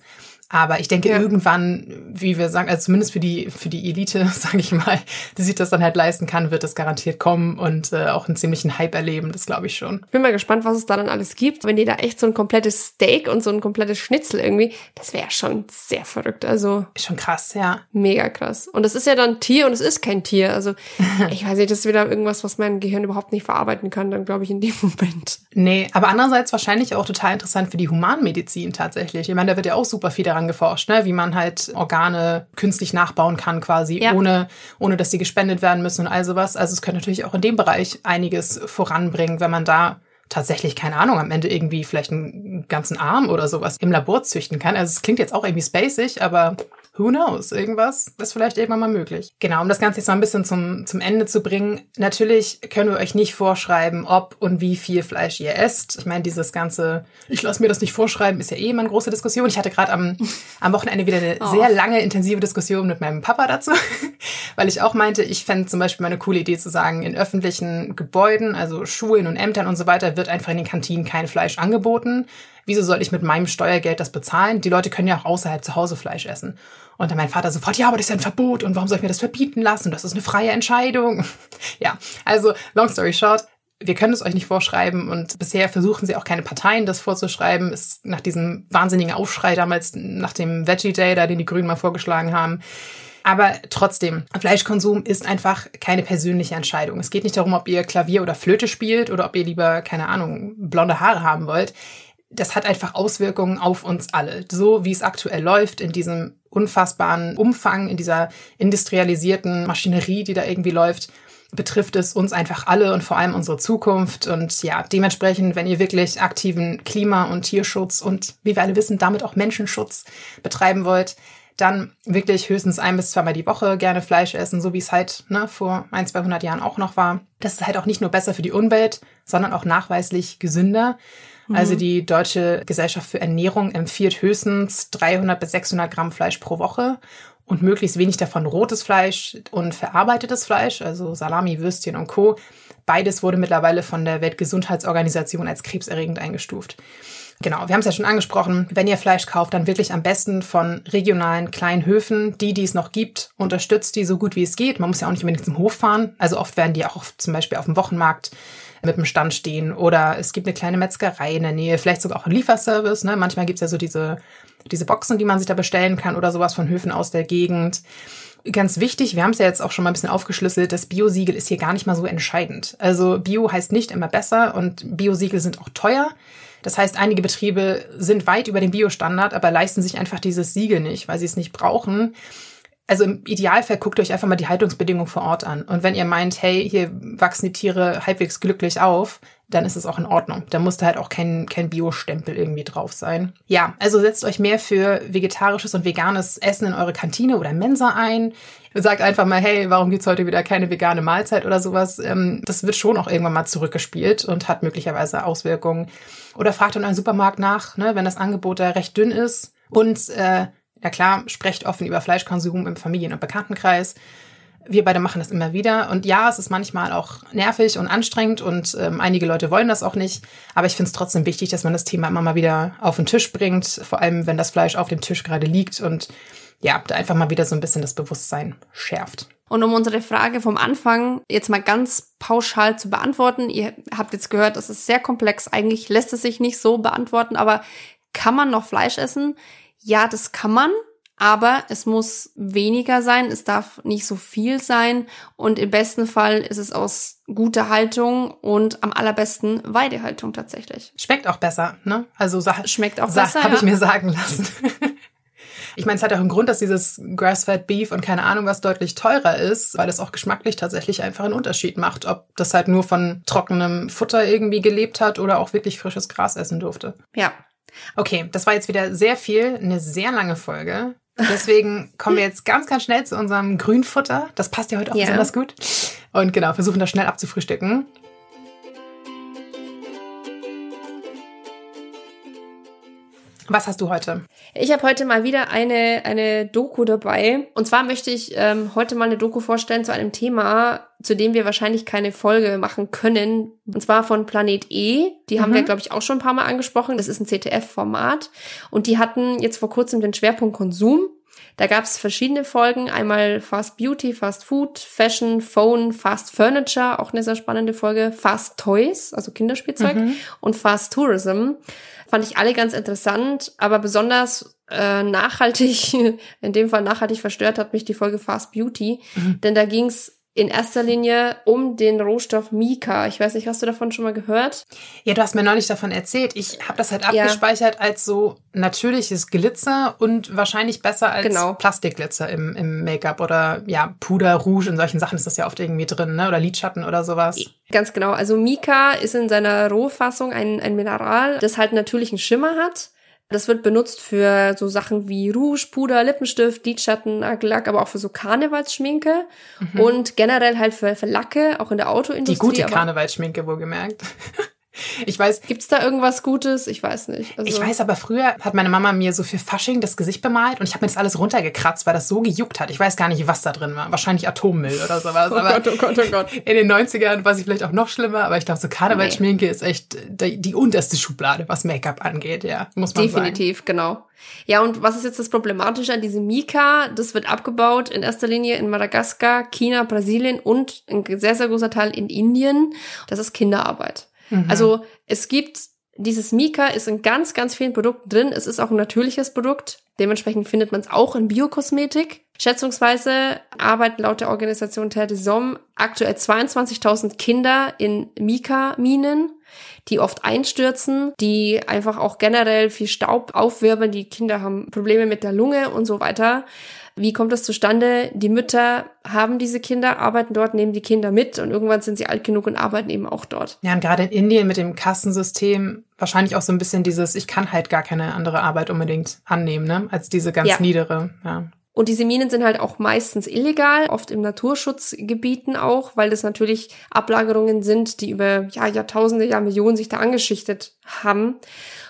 Aber ich denke, ja. irgendwann, wie wir sagen, also zumindest für die für die Elite, sage ich mal, die sich das dann halt leisten kann, wird das garantiert kommen und äh, auch einen ziemlichen Hype erleben, das glaube ich schon. Ich bin mal gespannt, was es da dann alles gibt. Wenn die da echt so ein komplettes Steak und so ein komplettes Schnitzel irgendwie, das wäre schon sehr verrückt. Also schon krass, ja. Mega krass. Und es ist ja dann Tier und es ist kein Tier. Also ich weiß nicht, das ist wieder irgendwas, was mein Gehirn überhaupt nicht verarbeiten kann, dann glaube ich in dem Moment. Nee, aber andererseits wahrscheinlich auch total interessant für die Humanmedizin tatsächlich. Ich meine, da wird ja auch super viel daran geforscht, ne? Wie man halt Organe künstlich nachbauen kann quasi, ja. ohne, ohne dass die gespendet werden müssen und all sowas. Also es könnte natürlich auch in dem Bereich einiges voranbringen, wenn man da tatsächlich, keine Ahnung, am Ende irgendwie vielleicht einen ganzen Arm oder sowas im Labor züchten kann. Also es klingt jetzt auch irgendwie spacig, aber who knows? Irgendwas ist vielleicht irgendwann mal möglich. Genau, um das Ganze jetzt mal ein bisschen zum, zum Ende zu bringen. Natürlich können wir euch nicht vorschreiben, ob und wie viel Fleisch ihr esst. Ich meine, dieses ganze, ich lasse mir das nicht vorschreiben, ist ja eh immer eine große Diskussion. Ich hatte gerade am, am Wochenende wieder eine oh. sehr lange, intensive Diskussion mit meinem Papa dazu, weil ich auch meinte, ich fände zum Beispiel mal eine coole Idee zu sagen, in öffentlichen Gebäuden, also Schulen und Ämtern und so weiter, wird einfach in den Kantinen kein Fleisch angeboten. Wieso soll ich mit meinem Steuergeld das bezahlen? Die Leute können ja auch außerhalb zu Hause Fleisch essen. Und dann mein Vater sofort, ja, aber das ist ja ein Verbot und warum soll ich mir das verbieten lassen? Das ist eine freie Entscheidung. Ja, also long story short, wir können es euch nicht vorschreiben und bisher versuchen sie auch keine Parteien, das vorzuschreiben. Ist nach diesem wahnsinnigen Aufschrei damals, nach dem Veggie Day, da den die Grünen mal vorgeschlagen haben. Aber trotzdem, Fleischkonsum ist einfach keine persönliche Entscheidung. Es geht nicht darum, ob ihr Klavier oder Flöte spielt oder ob ihr lieber, keine Ahnung, blonde Haare haben wollt. Das hat einfach Auswirkungen auf uns alle. So wie es aktuell läuft in diesem unfassbaren Umfang, in dieser industrialisierten Maschinerie, die da irgendwie läuft, betrifft es uns einfach alle und vor allem unsere Zukunft. Und ja, dementsprechend, wenn ihr wirklich aktiven Klima- und Tierschutz und, wie wir alle wissen, damit auch Menschenschutz betreiben wollt, dann wirklich höchstens ein- bis zweimal die Woche gerne Fleisch essen, so wie es halt ne, vor ein, zweihundert Jahren auch noch war. Das ist halt auch nicht nur besser für die Umwelt, sondern auch nachweislich gesünder. Mhm. Also die Deutsche Gesellschaft für Ernährung empfiehlt höchstens dreihundert bis sechshundert Gramm Fleisch pro Woche und möglichst wenig davon rotes Fleisch und verarbeitetes Fleisch, also Salami, Würstchen und Co. Beides wurde mittlerweile von der Weltgesundheitsorganisation als krebserregend eingestuft. Genau, wir haben es ja schon angesprochen, wenn ihr Fleisch kauft, dann wirklich am besten von regionalen kleinen Höfen, die, die es noch gibt, unterstützt die so gut wie es geht. Man muss ja auch nicht unbedingt zum Hof fahren, also oft werden die auch auf, zum Beispiel auf dem Wochenmarkt mit dem Stand stehen oder es gibt eine kleine Metzgerei in der Nähe, vielleicht sogar auch einen Lieferservice, ne? Manchmal gibt es ja so diese, diese Boxen, die man sich da bestellen kann oder sowas von Höfen aus der Gegend. Ganz wichtig, wir haben es ja jetzt auch schon mal ein bisschen aufgeschlüsselt, das Bio-Siegel ist hier gar nicht mal so entscheidend. Also Bio heißt nicht immer besser und Bio-Siegel sind auch teuer. Das heißt, einige Betriebe sind weit über dem Bio-Standard, aber leisten sich einfach dieses Siegel nicht, weil sie es nicht brauchen. Also im Idealfall guckt euch einfach mal die Haltungsbedingungen vor Ort an. Und wenn ihr meint, hey, hier wachsen die Tiere halbwegs glücklich auf, dann ist es auch in Ordnung. Da muss da halt auch kein, kein Bio-Stempel irgendwie drauf sein. Ja, also setzt euch mehr für vegetarisches und veganes Essen in eure Kantine oder Mensa ein. Sagt einfach mal, hey, warum gibt's heute wieder keine vegane Mahlzeit oder sowas? Das wird schon auch irgendwann mal zurückgespielt und hat möglicherweise Auswirkungen. Oder fragt in einem Supermarkt nach, ne, wenn das Angebot da recht dünn ist. Und äh, na klar, sprecht offen über Fleischkonsum im Familien- und Bekanntenkreis. Wir beide machen das immer wieder. Und ja, es ist manchmal auch nervig und anstrengend und ähm, einige Leute wollen das auch nicht. Aber ich finde es trotzdem wichtig, dass man das Thema immer mal wieder auf den Tisch bringt. Vor allem, wenn das Fleisch auf dem Tisch gerade liegt und ja, da einfach mal wieder so ein bisschen das Bewusstsein schärft. Und um unsere Frage vom Anfang jetzt mal ganz pauschal zu beantworten. Ihr habt jetzt gehört, das ist sehr komplex. Eigentlich lässt es sich nicht so beantworten. Aber kann man noch Fleisch essen? Ja, das kann man. Aber es muss weniger sein, es darf nicht so viel sein und im besten Fall ist es aus guter Haltung und am allerbesten Weidehaltung tatsächlich. Schmeckt auch besser, ne? Also sa- schmeckt auch sa- besser, habe ja. ich mir sagen lassen. Ich meine, es hat auch einen Grund, dass dieses Grass-Fed Beef und keine Ahnung was deutlich teurer ist, weil das auch geschmacklich tatsächlich einfach einen Unterschied macht, ob das halt nur von trockenem Futter irgendwie gelebt hat oder auch wirklich frisches Gras essen durfte. Ja. Okay, das war jetzt wieder sehr viel, eine sehr lange Folge. Deswegen kommen wir jetzt ganz, ganz schnell zu unserem Grünfutter. Das passt ja heute auch yeah. besonders gut. Und genau, versuchen das schnell abzufrühstücken. Was hast du heute? Ich habe heute mal wieder eine eine Doku dabei. Und zwar möchte ich ähm, heute mal eine Doku vorstellen zu einem Thema, zu dem wir wahrscheinlich keine Folge machen können. Und zwar von Planet E. Die mhm. haben wir, glaube ich, auch schon ein paar Mal angesprochen. Das ist ein C T F-Format. Und die hatten jetzt vor kurzem den Schwerpunkt Konsum. Da gab es verschiedene Folgen, einmal Fast Beauty, Fast Food, Fashion, Phone, Fast Furniture, auch eine sehr spannende Folge, Fast Toys, also Kinderspielzeug mhm. und Fast Tourism. Fand ich alle ganz interessant, aber besonders äh, nachhaltig, in dem Fall nachhaltig verstört hat mich die Folge Fast Beauty, mhm. denn da ging es in erster Linie um den Rohstoff Mica. Ich weiß nicht, hast du davon schon mal gehört? Ja, du hast mir neulich davon erzählt. Ich habe das halt abgespeichert ja. als so natürliches Glitzer und wahrscheinlich besser als genau. Plastikglitzer im, im Make-up oder ja Puder, Rouge und solchen Sachen ist das ja oft irgendwie drin, ne? Oder Lidschatten oder sowas. Ganz genau. Also Mica ist in seiner Rohfassung ein, ein Mineral, das halt einen natürlichen Schimmer hat. Das wird benutzt für so Sachen wie Rouge, Puder, Lippenstift, Lidschatten, Nagellack, aber auch für so Karnevalsschminke mhm. und generell halt für, für Lacke, auch in der Autoindustrie. Die gute Karnevalsschminke, wohlgemerkt. Ich weiß, gibt's da irgendwas Gutes? Ich weiß nicht. Also, ich weiß, aber früher hat meine Mama mir so für Fasching das Gesicht bemalt und ich habe mir das alles runtergekratzt, weil das so gejuckt hat. Ich weiß gar nicht, was da drin war. Wahrscheinlich Atommüll oder sowas. Oh aber Gott, oh Gott, oh Gott. In den neunzigern war sie vielleicht auch noch schlimmer, aber ich glaube, so Karnevalsschminke nee. ist echt die, die unterste Schublade, was Make-up angeht, ja. Muss man sagen. Definitiv, genau. Ja, und was ist jetzt das Problematische an diesem Mica? Das wird abgebaut in erster Linie in Madagaskar, China, Brasilien und ein sehr, sehr großer Teil in Indien. Das ist Kinderarbeit. Also es gibt, dieses Mica ist in ganz, ganz vielen Produkten drin. Es ist auch ein natürliches Produkt. Dementsprechend findet man es auch in Biokosmetik. Schätzungsweise arbeiten laut der Organisation Terre des Hommes aktuell zweiundzwanzigtausend Kinder in Mica-Minen, die oft einstürzen, die einfach auch generell viel Staub aufwirbeln. Die Kinder haben Probleme mit der Lunge und so weiter. Wie kommt das zustande? Die Mütter haben diese Kinder, arbeiten dort, nehmen die Kinder mit und irgendwann sind sie alt genug und arbeiten eben auch dort. Ja, und gerade in Indien mit dem Kastensystem wahrscheinlich auch so ein bisschen dieses, ich kann halt gar keine andere Arbeit unbedingt annehmen, ne? Als diese ganz ja. niedere, ja. Und diese Minen sind halt auch meistens illegal, oft in Naturschutzgebieten auch, weil das natürlich Ablagerungen sind, die über ja, Jahrtausende, Jahr Millionen sich da angeschichtet haben.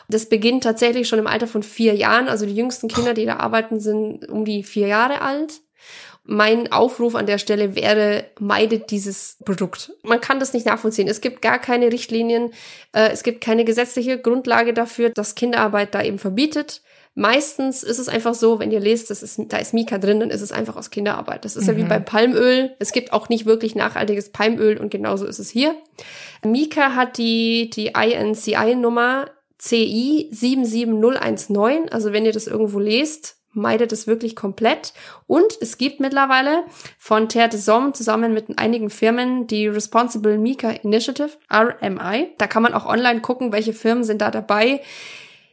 Das beginnt tatsächlich schon im Alter von vier Jahren. Also die jüngsten Kinder, die da arbeiten, sind um die vier Jahre alt. Mein Aufruf an der Stelle wäre, meidet dieses Produkt. Man kann das nicht nachvollziehen. Es gibt gar keine Richtlinien, äh, es gibt keine gesetzliche Grundlage dafür, dass Kinderarbeit da eben verbietet. Meistens ist es einfach so, wenn ihr lest, das ist, da ist Mica drin, dann ist es einfach aus Kinderarbeit. Das ist mhm. ja wie beim Palmöl. Es gibt auch nicht wirklich nachhaltiges Palmöl und genauso ist es hier. Mica hat die, die I N C I-Nummer C I sieben sieben null eins neun. Also wenn ihr das irgendwo lest, meidet es wirklich komplett. Und es gibt mittlerweile von Terre des Hommes zusammen mit einigen Firmen die Responsible Mica Initiative, R M I. Da kann man auch online gucken, welche Firmen sind da dabei.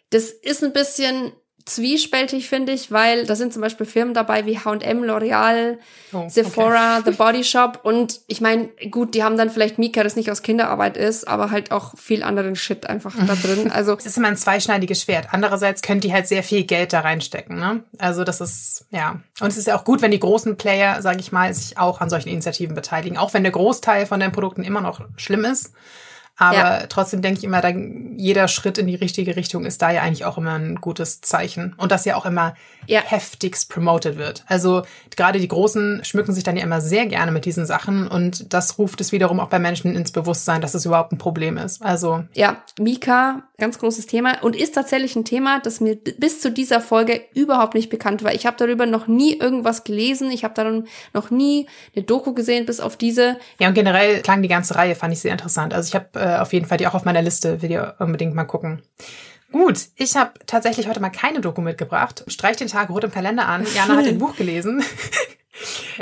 Das ist ein bisschen zwiespältig, finde ich, weil da sind zum Beispiel Firmen dabei wie H und M, L'Oreal, oh, Sephora, okay. The Body Shop und ich meine, gut, die haben dann vielleicht Mica, das nicht aus Kinderarbeit ist, aber halt auch viel anderen Shit einfach da drin. Also es ist immer ein zweischneidiges Schwert. Andererseits können die halt sehr viel Geld da reinstecken, ne? Also das ist, ja. Und es ist ja auch gut, wenn die großen Player, sage ich mal, sich auch an solchen Initiativen beteiligen, auch wenn der Großteil von den Produkten immer noch schlimm ist. Aber ja. trotzdem denke ich immer, dann jeder Schritt in die richtige Richtung ist da ja eigentlich auch immer ein gutes Zeichen. Und dass ja auch immer ja. heftigst promoted wird. Also gerade die Großen schmücken sich dann ja immer sehr gerne mit diesen Sachen. Und das ruft es wiederum auch bei Menschen ins Bewusstsein, dass es überhaupt ein Problem ist. Also ja, Mica, ganz großes Thema. Und ist tatsächlich ein Thema, das mir bis zu dieser Folge überhaupt nicht bekannt war. Ich habe darüber noch nie irgendwas gelesen. Ich habe darum noch nie eine Doku gesehen, bis auf diese. Ja, und generell klang die ganze Reihe, fand ich sehr interessant. Also ich habe auf jeden Fall die auch auf meiner Liste, will ihr unbedingt mal gucken. Gut, ich habe tatsächlich heute mal keine Doku mitgebracht. Streich den Tag rot im Kalender an. Jana hat ein Buch gelesen.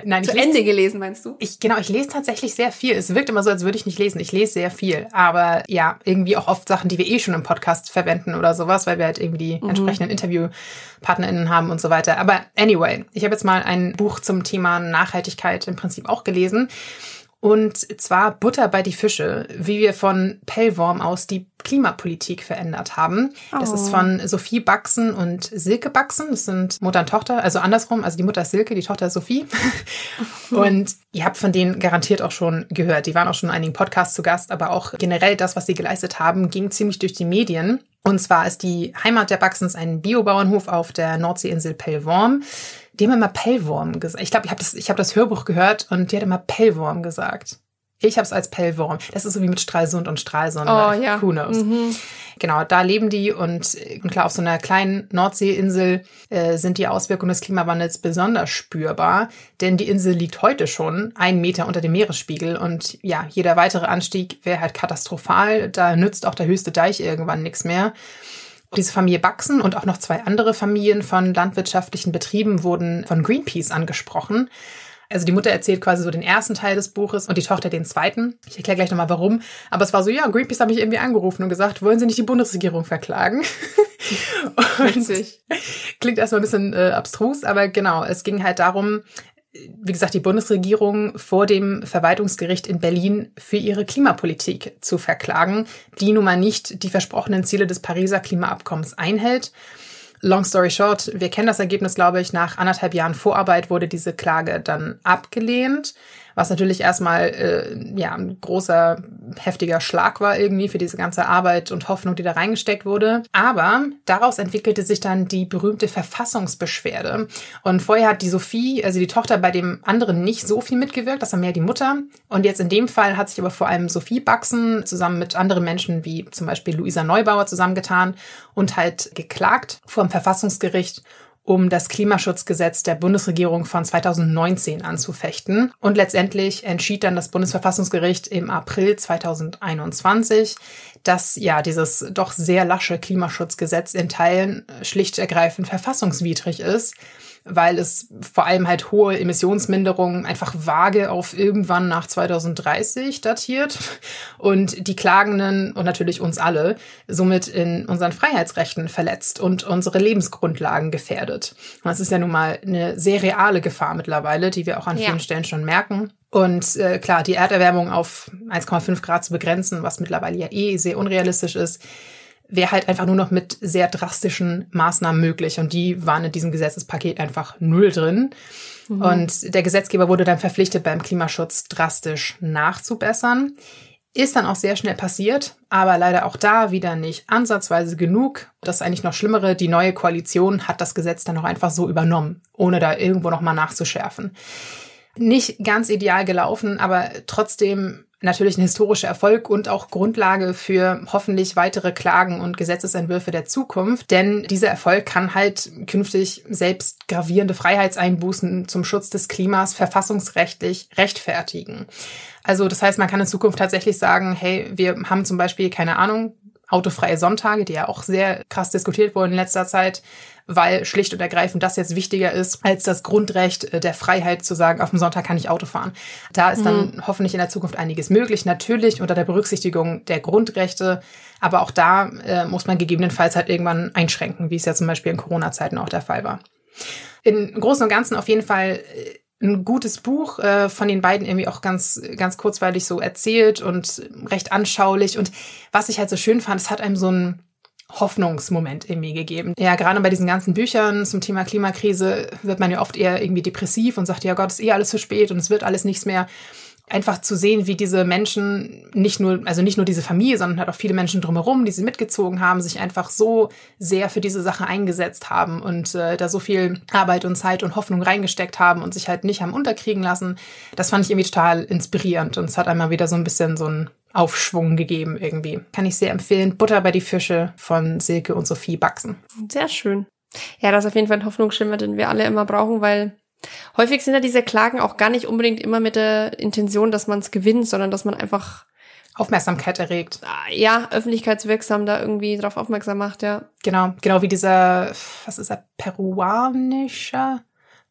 Nein, Zu ich Ende lese, gelesen, meinst du? Ich, genau, ich lese tatsächlich sehr viel. Es wirkt immer so, als würde ich nicht lesen. Ich lese sehr viel, aber ja, irgendwie auch oft Sachen, die wir eh schon im Podcast verwenden oder sowas, weil wir halt irgendwie die mhm. entsprechenden InterviewpartnerInnen haben und so weiter. Aber anyway, ich habe jetzt mal ein Buch zum Thema Nachhaltigkeit im Prinzip auch gelesen. Und zwar Butter bei die Fische, wie wir von Pellworm aus die Klimapolitik verändert haben. Oh. Das ist von Sophie Backsen und Silke Backsen. Das sind Mutter und Tochter, also andersrum. Also die Mutter ist Silke, die Tochter ist Sophie. Und ihr habt von denen garantiert auch schon gehört. Die waren auch schon in einigen Podcasts zu Gast, aber auch generell das, was sie geleistet haben, ging ziemlich durch die Medien. Und zwar ist die Heimat der Backsens ein Biobauernhof auf der Nordseeinsel Pellworm. Die haben immer Pellworm gesagt. Ich glaube, ich habe das, ich hab das Hörbuch gehört und die hat immer Pellworm gesagt. Ich habe es als Pellworm. Das ist so wie mit Stralsund und Stralsund. Oh ja. Who knows? Mhm. Genau, da leben die und, und klar, auf so einer kleinen Nordseeinsel äh, sind die Auswirkungen des Klimawandels besonders spürbar, denn die Insel liegt heute schon einen Meter unter dem Meeresspiegel und ja, jeder weitere Anstieg wäre halt katastrophal. Da nützt auch der höchste Deich irgendwann nichts mehr. Diese Familie Backsen und auch noch zwei andere Familien von landwirtschaftlichen Betrieben wurden von Greenpeace angesprochen. Also die Mutter erzählt quasi so den ersten Teil des Buches und die Tochter den zweiten. Ich erkläre gleich nochmal, warum. Aber es war so, ja, Greenpeace hat mich irgendwie angerufen und gesagt, wollen Sie nicht die Bundesregierung verklagen? Witzig. Klingt erstmal ein bisschen äh, abstrus, aber genau, es ging halt darum, wie gesagt, die Bundesregierung vor dem Verwaltungsgericht in Berlin für ihre Klimapolitik zu verklagen, die nun mal nicht die versprochenen Ziele des Pariser Klimaabkommens einhält. Long story short, wir kennen das Ergebnis, glaube ich, nach anderthalb Jahren Vorarbeit wurde diese Klage dann abgelehnt, was natürlich erstmal äh, ja, ein großer, heftiger Schlag war irgendwie für diese ganze Arbeit und Hoffnung, die da reingesteckt wurde. Aber daraus entwickelte sich dann die berühmte Verfassungsbeschwerde. Und vorher hat die Sophie, also die Tochter, bei dem anderen nicht so viel mitgewirkt, das war mehr die Mutter. Und jetzt in dem Fall hat sich aber vor allem Sophie Backsen zusammen mit anderen Menschen wie zum Beispiel Luisa Neubauer zusammengetan und halt geklagt vor dem Verfassungsgericht, um das Klimaschutzgesetz der Bundesregierung von zweitausendneunzehn anzufechten. Und letztendlich entschied dann das Bundesverfassungsgericht im April zweitausendeinundzwanzig, dass ja dieses doch sehr lasche Klimaschutzgesetz in Teilen schlicht ergreifend verfassungswidrig ist, weil es vor allem halt hohe Emissionsminderungen einfach vage auf irgendwann nach zweitausenddreißig datiert und die Klagenden und natürlich uns alle somit in unseren Freiheitsrechten verletzt und unsere Lebensgrundlagen gefährdet. Und das ist ja nun mal eine sehr reale Gefahr mittlerweile, die wir auch an vielen ja. Stellen schon merken. Und äh, klar, die Erderwärmung auf eins Komma fünf Grad zu begrenzen, was mittlerweile ja eh sehr unrealistisch ist, wäre halt einfach nur noch mit sehr drastischen Maßnahmen möglich. Und die waren in diesem Gesetzespaket einfach null drin. Mhm. Und der Gesetzgeber wurde dann verpflichtet, beim Klimaschutz drastisch nachzubessern. Ist dann auch sehr schnell passiert, aber leider auch da wieder nicht ansatzweise genug. Das ist eigentlich noch Schlimmere. Die neue Koalition hat das Gesetz dann auch einfach so übernommen, ohne da irgendwo nochmal nachzuschärfen. Nicht ganz ideal gelaufen, aber trotzdem natürlich ein historischer Erfolg und auch Grundlage für hoffentlich weitere Klagen und Gesetzesentwürfe der Zukunft. Denn dieser Erfolg kann halt künftig selbst gravierende Freiheitseinbußen zum Schutz des Klimas verfassungsrechtlich rechtfertigen. Also das heißt, man kann in Zukunft tatsächlich sagen, hey, wir haben zum Beispiel, keine Ahnung, autofreie Sonntage, die ja auch sehr krass diskutiert wurden in letzter Zeit, weil schlicht und ergreifend das jetzt wichtiger ist als das Grundrecht der Freiheit zu sagen, auf dem Sonntag kann ich Auto fahren. Da ist dann mhm. hoffentlich in der Zukunft einiges möglich, natürlich unter der Berücksichtigung der Grundrechte, aber auch da äh, muss man gegebenenfalls halt irgendwann einschränken, wie es ja zum Beispiel in Corona-Zeiten auch der Fall war. Im Großen und Ganzen auf jeden Fall ein gutes Buch, äh, von den beiden irgendwie auch ganz ganz kurzweilig so erzählt und recht anschaulich. Und was ich halt so schön fand, es hat einem so einen Hoffnungsmoment irgendwie gegeben. Ja, gerade bei diesen ganzen Büchern zum Thema Klimakrise wird man ja oft eher irgendwie depressiv und sagt, ja Gott, ist eh alles zu spät und es wird alles nichts mehr. Einfach zu sehen, wie diese Menschen, nicht nur, also nicht nur diese Familie, sondern halt auch viele Menschen drumherum, die sie mitgezogen haben, sich einfach so sehr für diese Sache eingesetzt haben und äh, da so viel Arbeit und Zeit und Hoffnung reingesteckt haben und sich halt nicht haben unterkriegen lassen. Das fand ich irgendwie total inspirierend und es hat einmal wieder so ein bisschen so einen Aufschwung gegeben irgendwie. Kann ich sehr empfehlen. Butter bei die Fische von Silke und Sophie Backsen. Sehr schön. Ja, das ist auf jeden Fall ein Hoffnungsschimmer, den wir alle immer brauchen, weil häufig sind ja diese Klagen auch gar nicht unbedingt immer mit der Intention, dass man es gewinnt, sondern dass man einfach Aufmerksamkeit erregt. Ja, öffentlichkeitswirksam da irgendwie drauf aufmerksam macht, ja. Genau, genau wie dieser, was ist er, peruanischer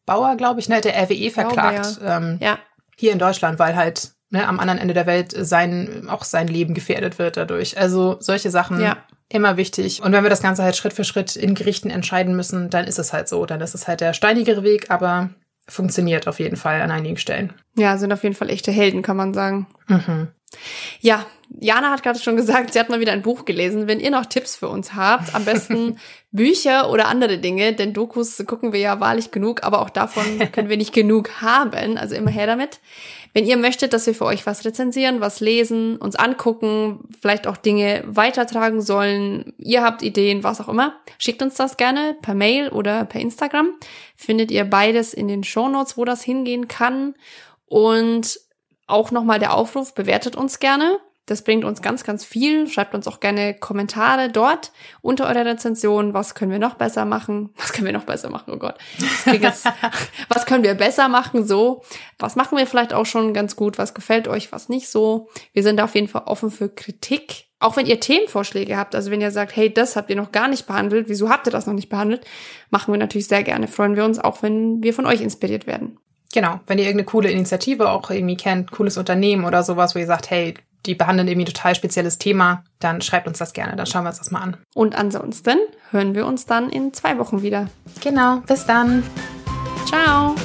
Bauer, glaube ich, ne, der R W E verklagt. Ja. Ähm, ja. Hier in Deutschland, weil halt ne, am anderen Ende der Welt sein auch sein Leben gefährdet wird dadurch. Also solche Sachen. Ja. Immer wichtig. Und wenn wir das Ganze halt Schritt für Schritt in Gerichten entscheiden müssen, dann ist es halt so. Dann ist es halt der steinigere Weg, aber funktioniert auf jeden Fall an einigen Stellen. Ja, sind auf jeden Fall echte Helden, kann man sagen. Mhm. Ja, Jana hat gerade schon gesagt, sie hat mal wieder ein Buch gelesen. Wenn ihr noch Tipps für uns habt, am besten Bücher oder andere Dinge, denn Dokus gucken wir ja wahrlich genug, aber auch davon können wir nicht genug haben, also immer her damit. Wenn ihr möchtet, dass wir für euch was rezensieren, was lesen, uns angucken, vielleicht auch Dinge weitertragen sollen, ihr habt Ideen, was auch immer, schickt uns das gerne per Mail oder per Instagram. Findet ihr beides in den Shownotes, wo das hingehen kann. Und auch nochmal der Aufruf, bewertet uns gerne. Das bringt uns ganz, ganz viel. Schreibt uns auch gerne Kommentare dort unter eurer Rezension. Was können wir noch besser machen? Was können wir noch besser machen? Oh Gott. Jetzt, was können wir besser machen? So, was machen wir vielleicht auch schon ganz gut? Was gefällt euch, was nicht so? Wir sind auf jeden Fall offen für Kritik. Auch wenn ihr Themenvorschläge habt, also wenn ihr sagt, hey, das habt ihr noch gar nicht behandelt, wieso habt ihr das noch nicht behandelt? Machen wir natürlich sehr gerne. Freuen wir uns, auch wenn wir von euch inspiriert werden. Genau, wenn ihr irgendeine coole Initiative auch irgendwie kennt, cooles Unternehmen oder sowas, wo ihr sagt, hey, die behandeln irgendwie ein total spezielles Thema, dann schreibt uns das gerne, dann schauen wir uns das mal an. Und ansonsten hören wir uns dann in zwei Wochen wieder. Genau, bis dann. Ciao.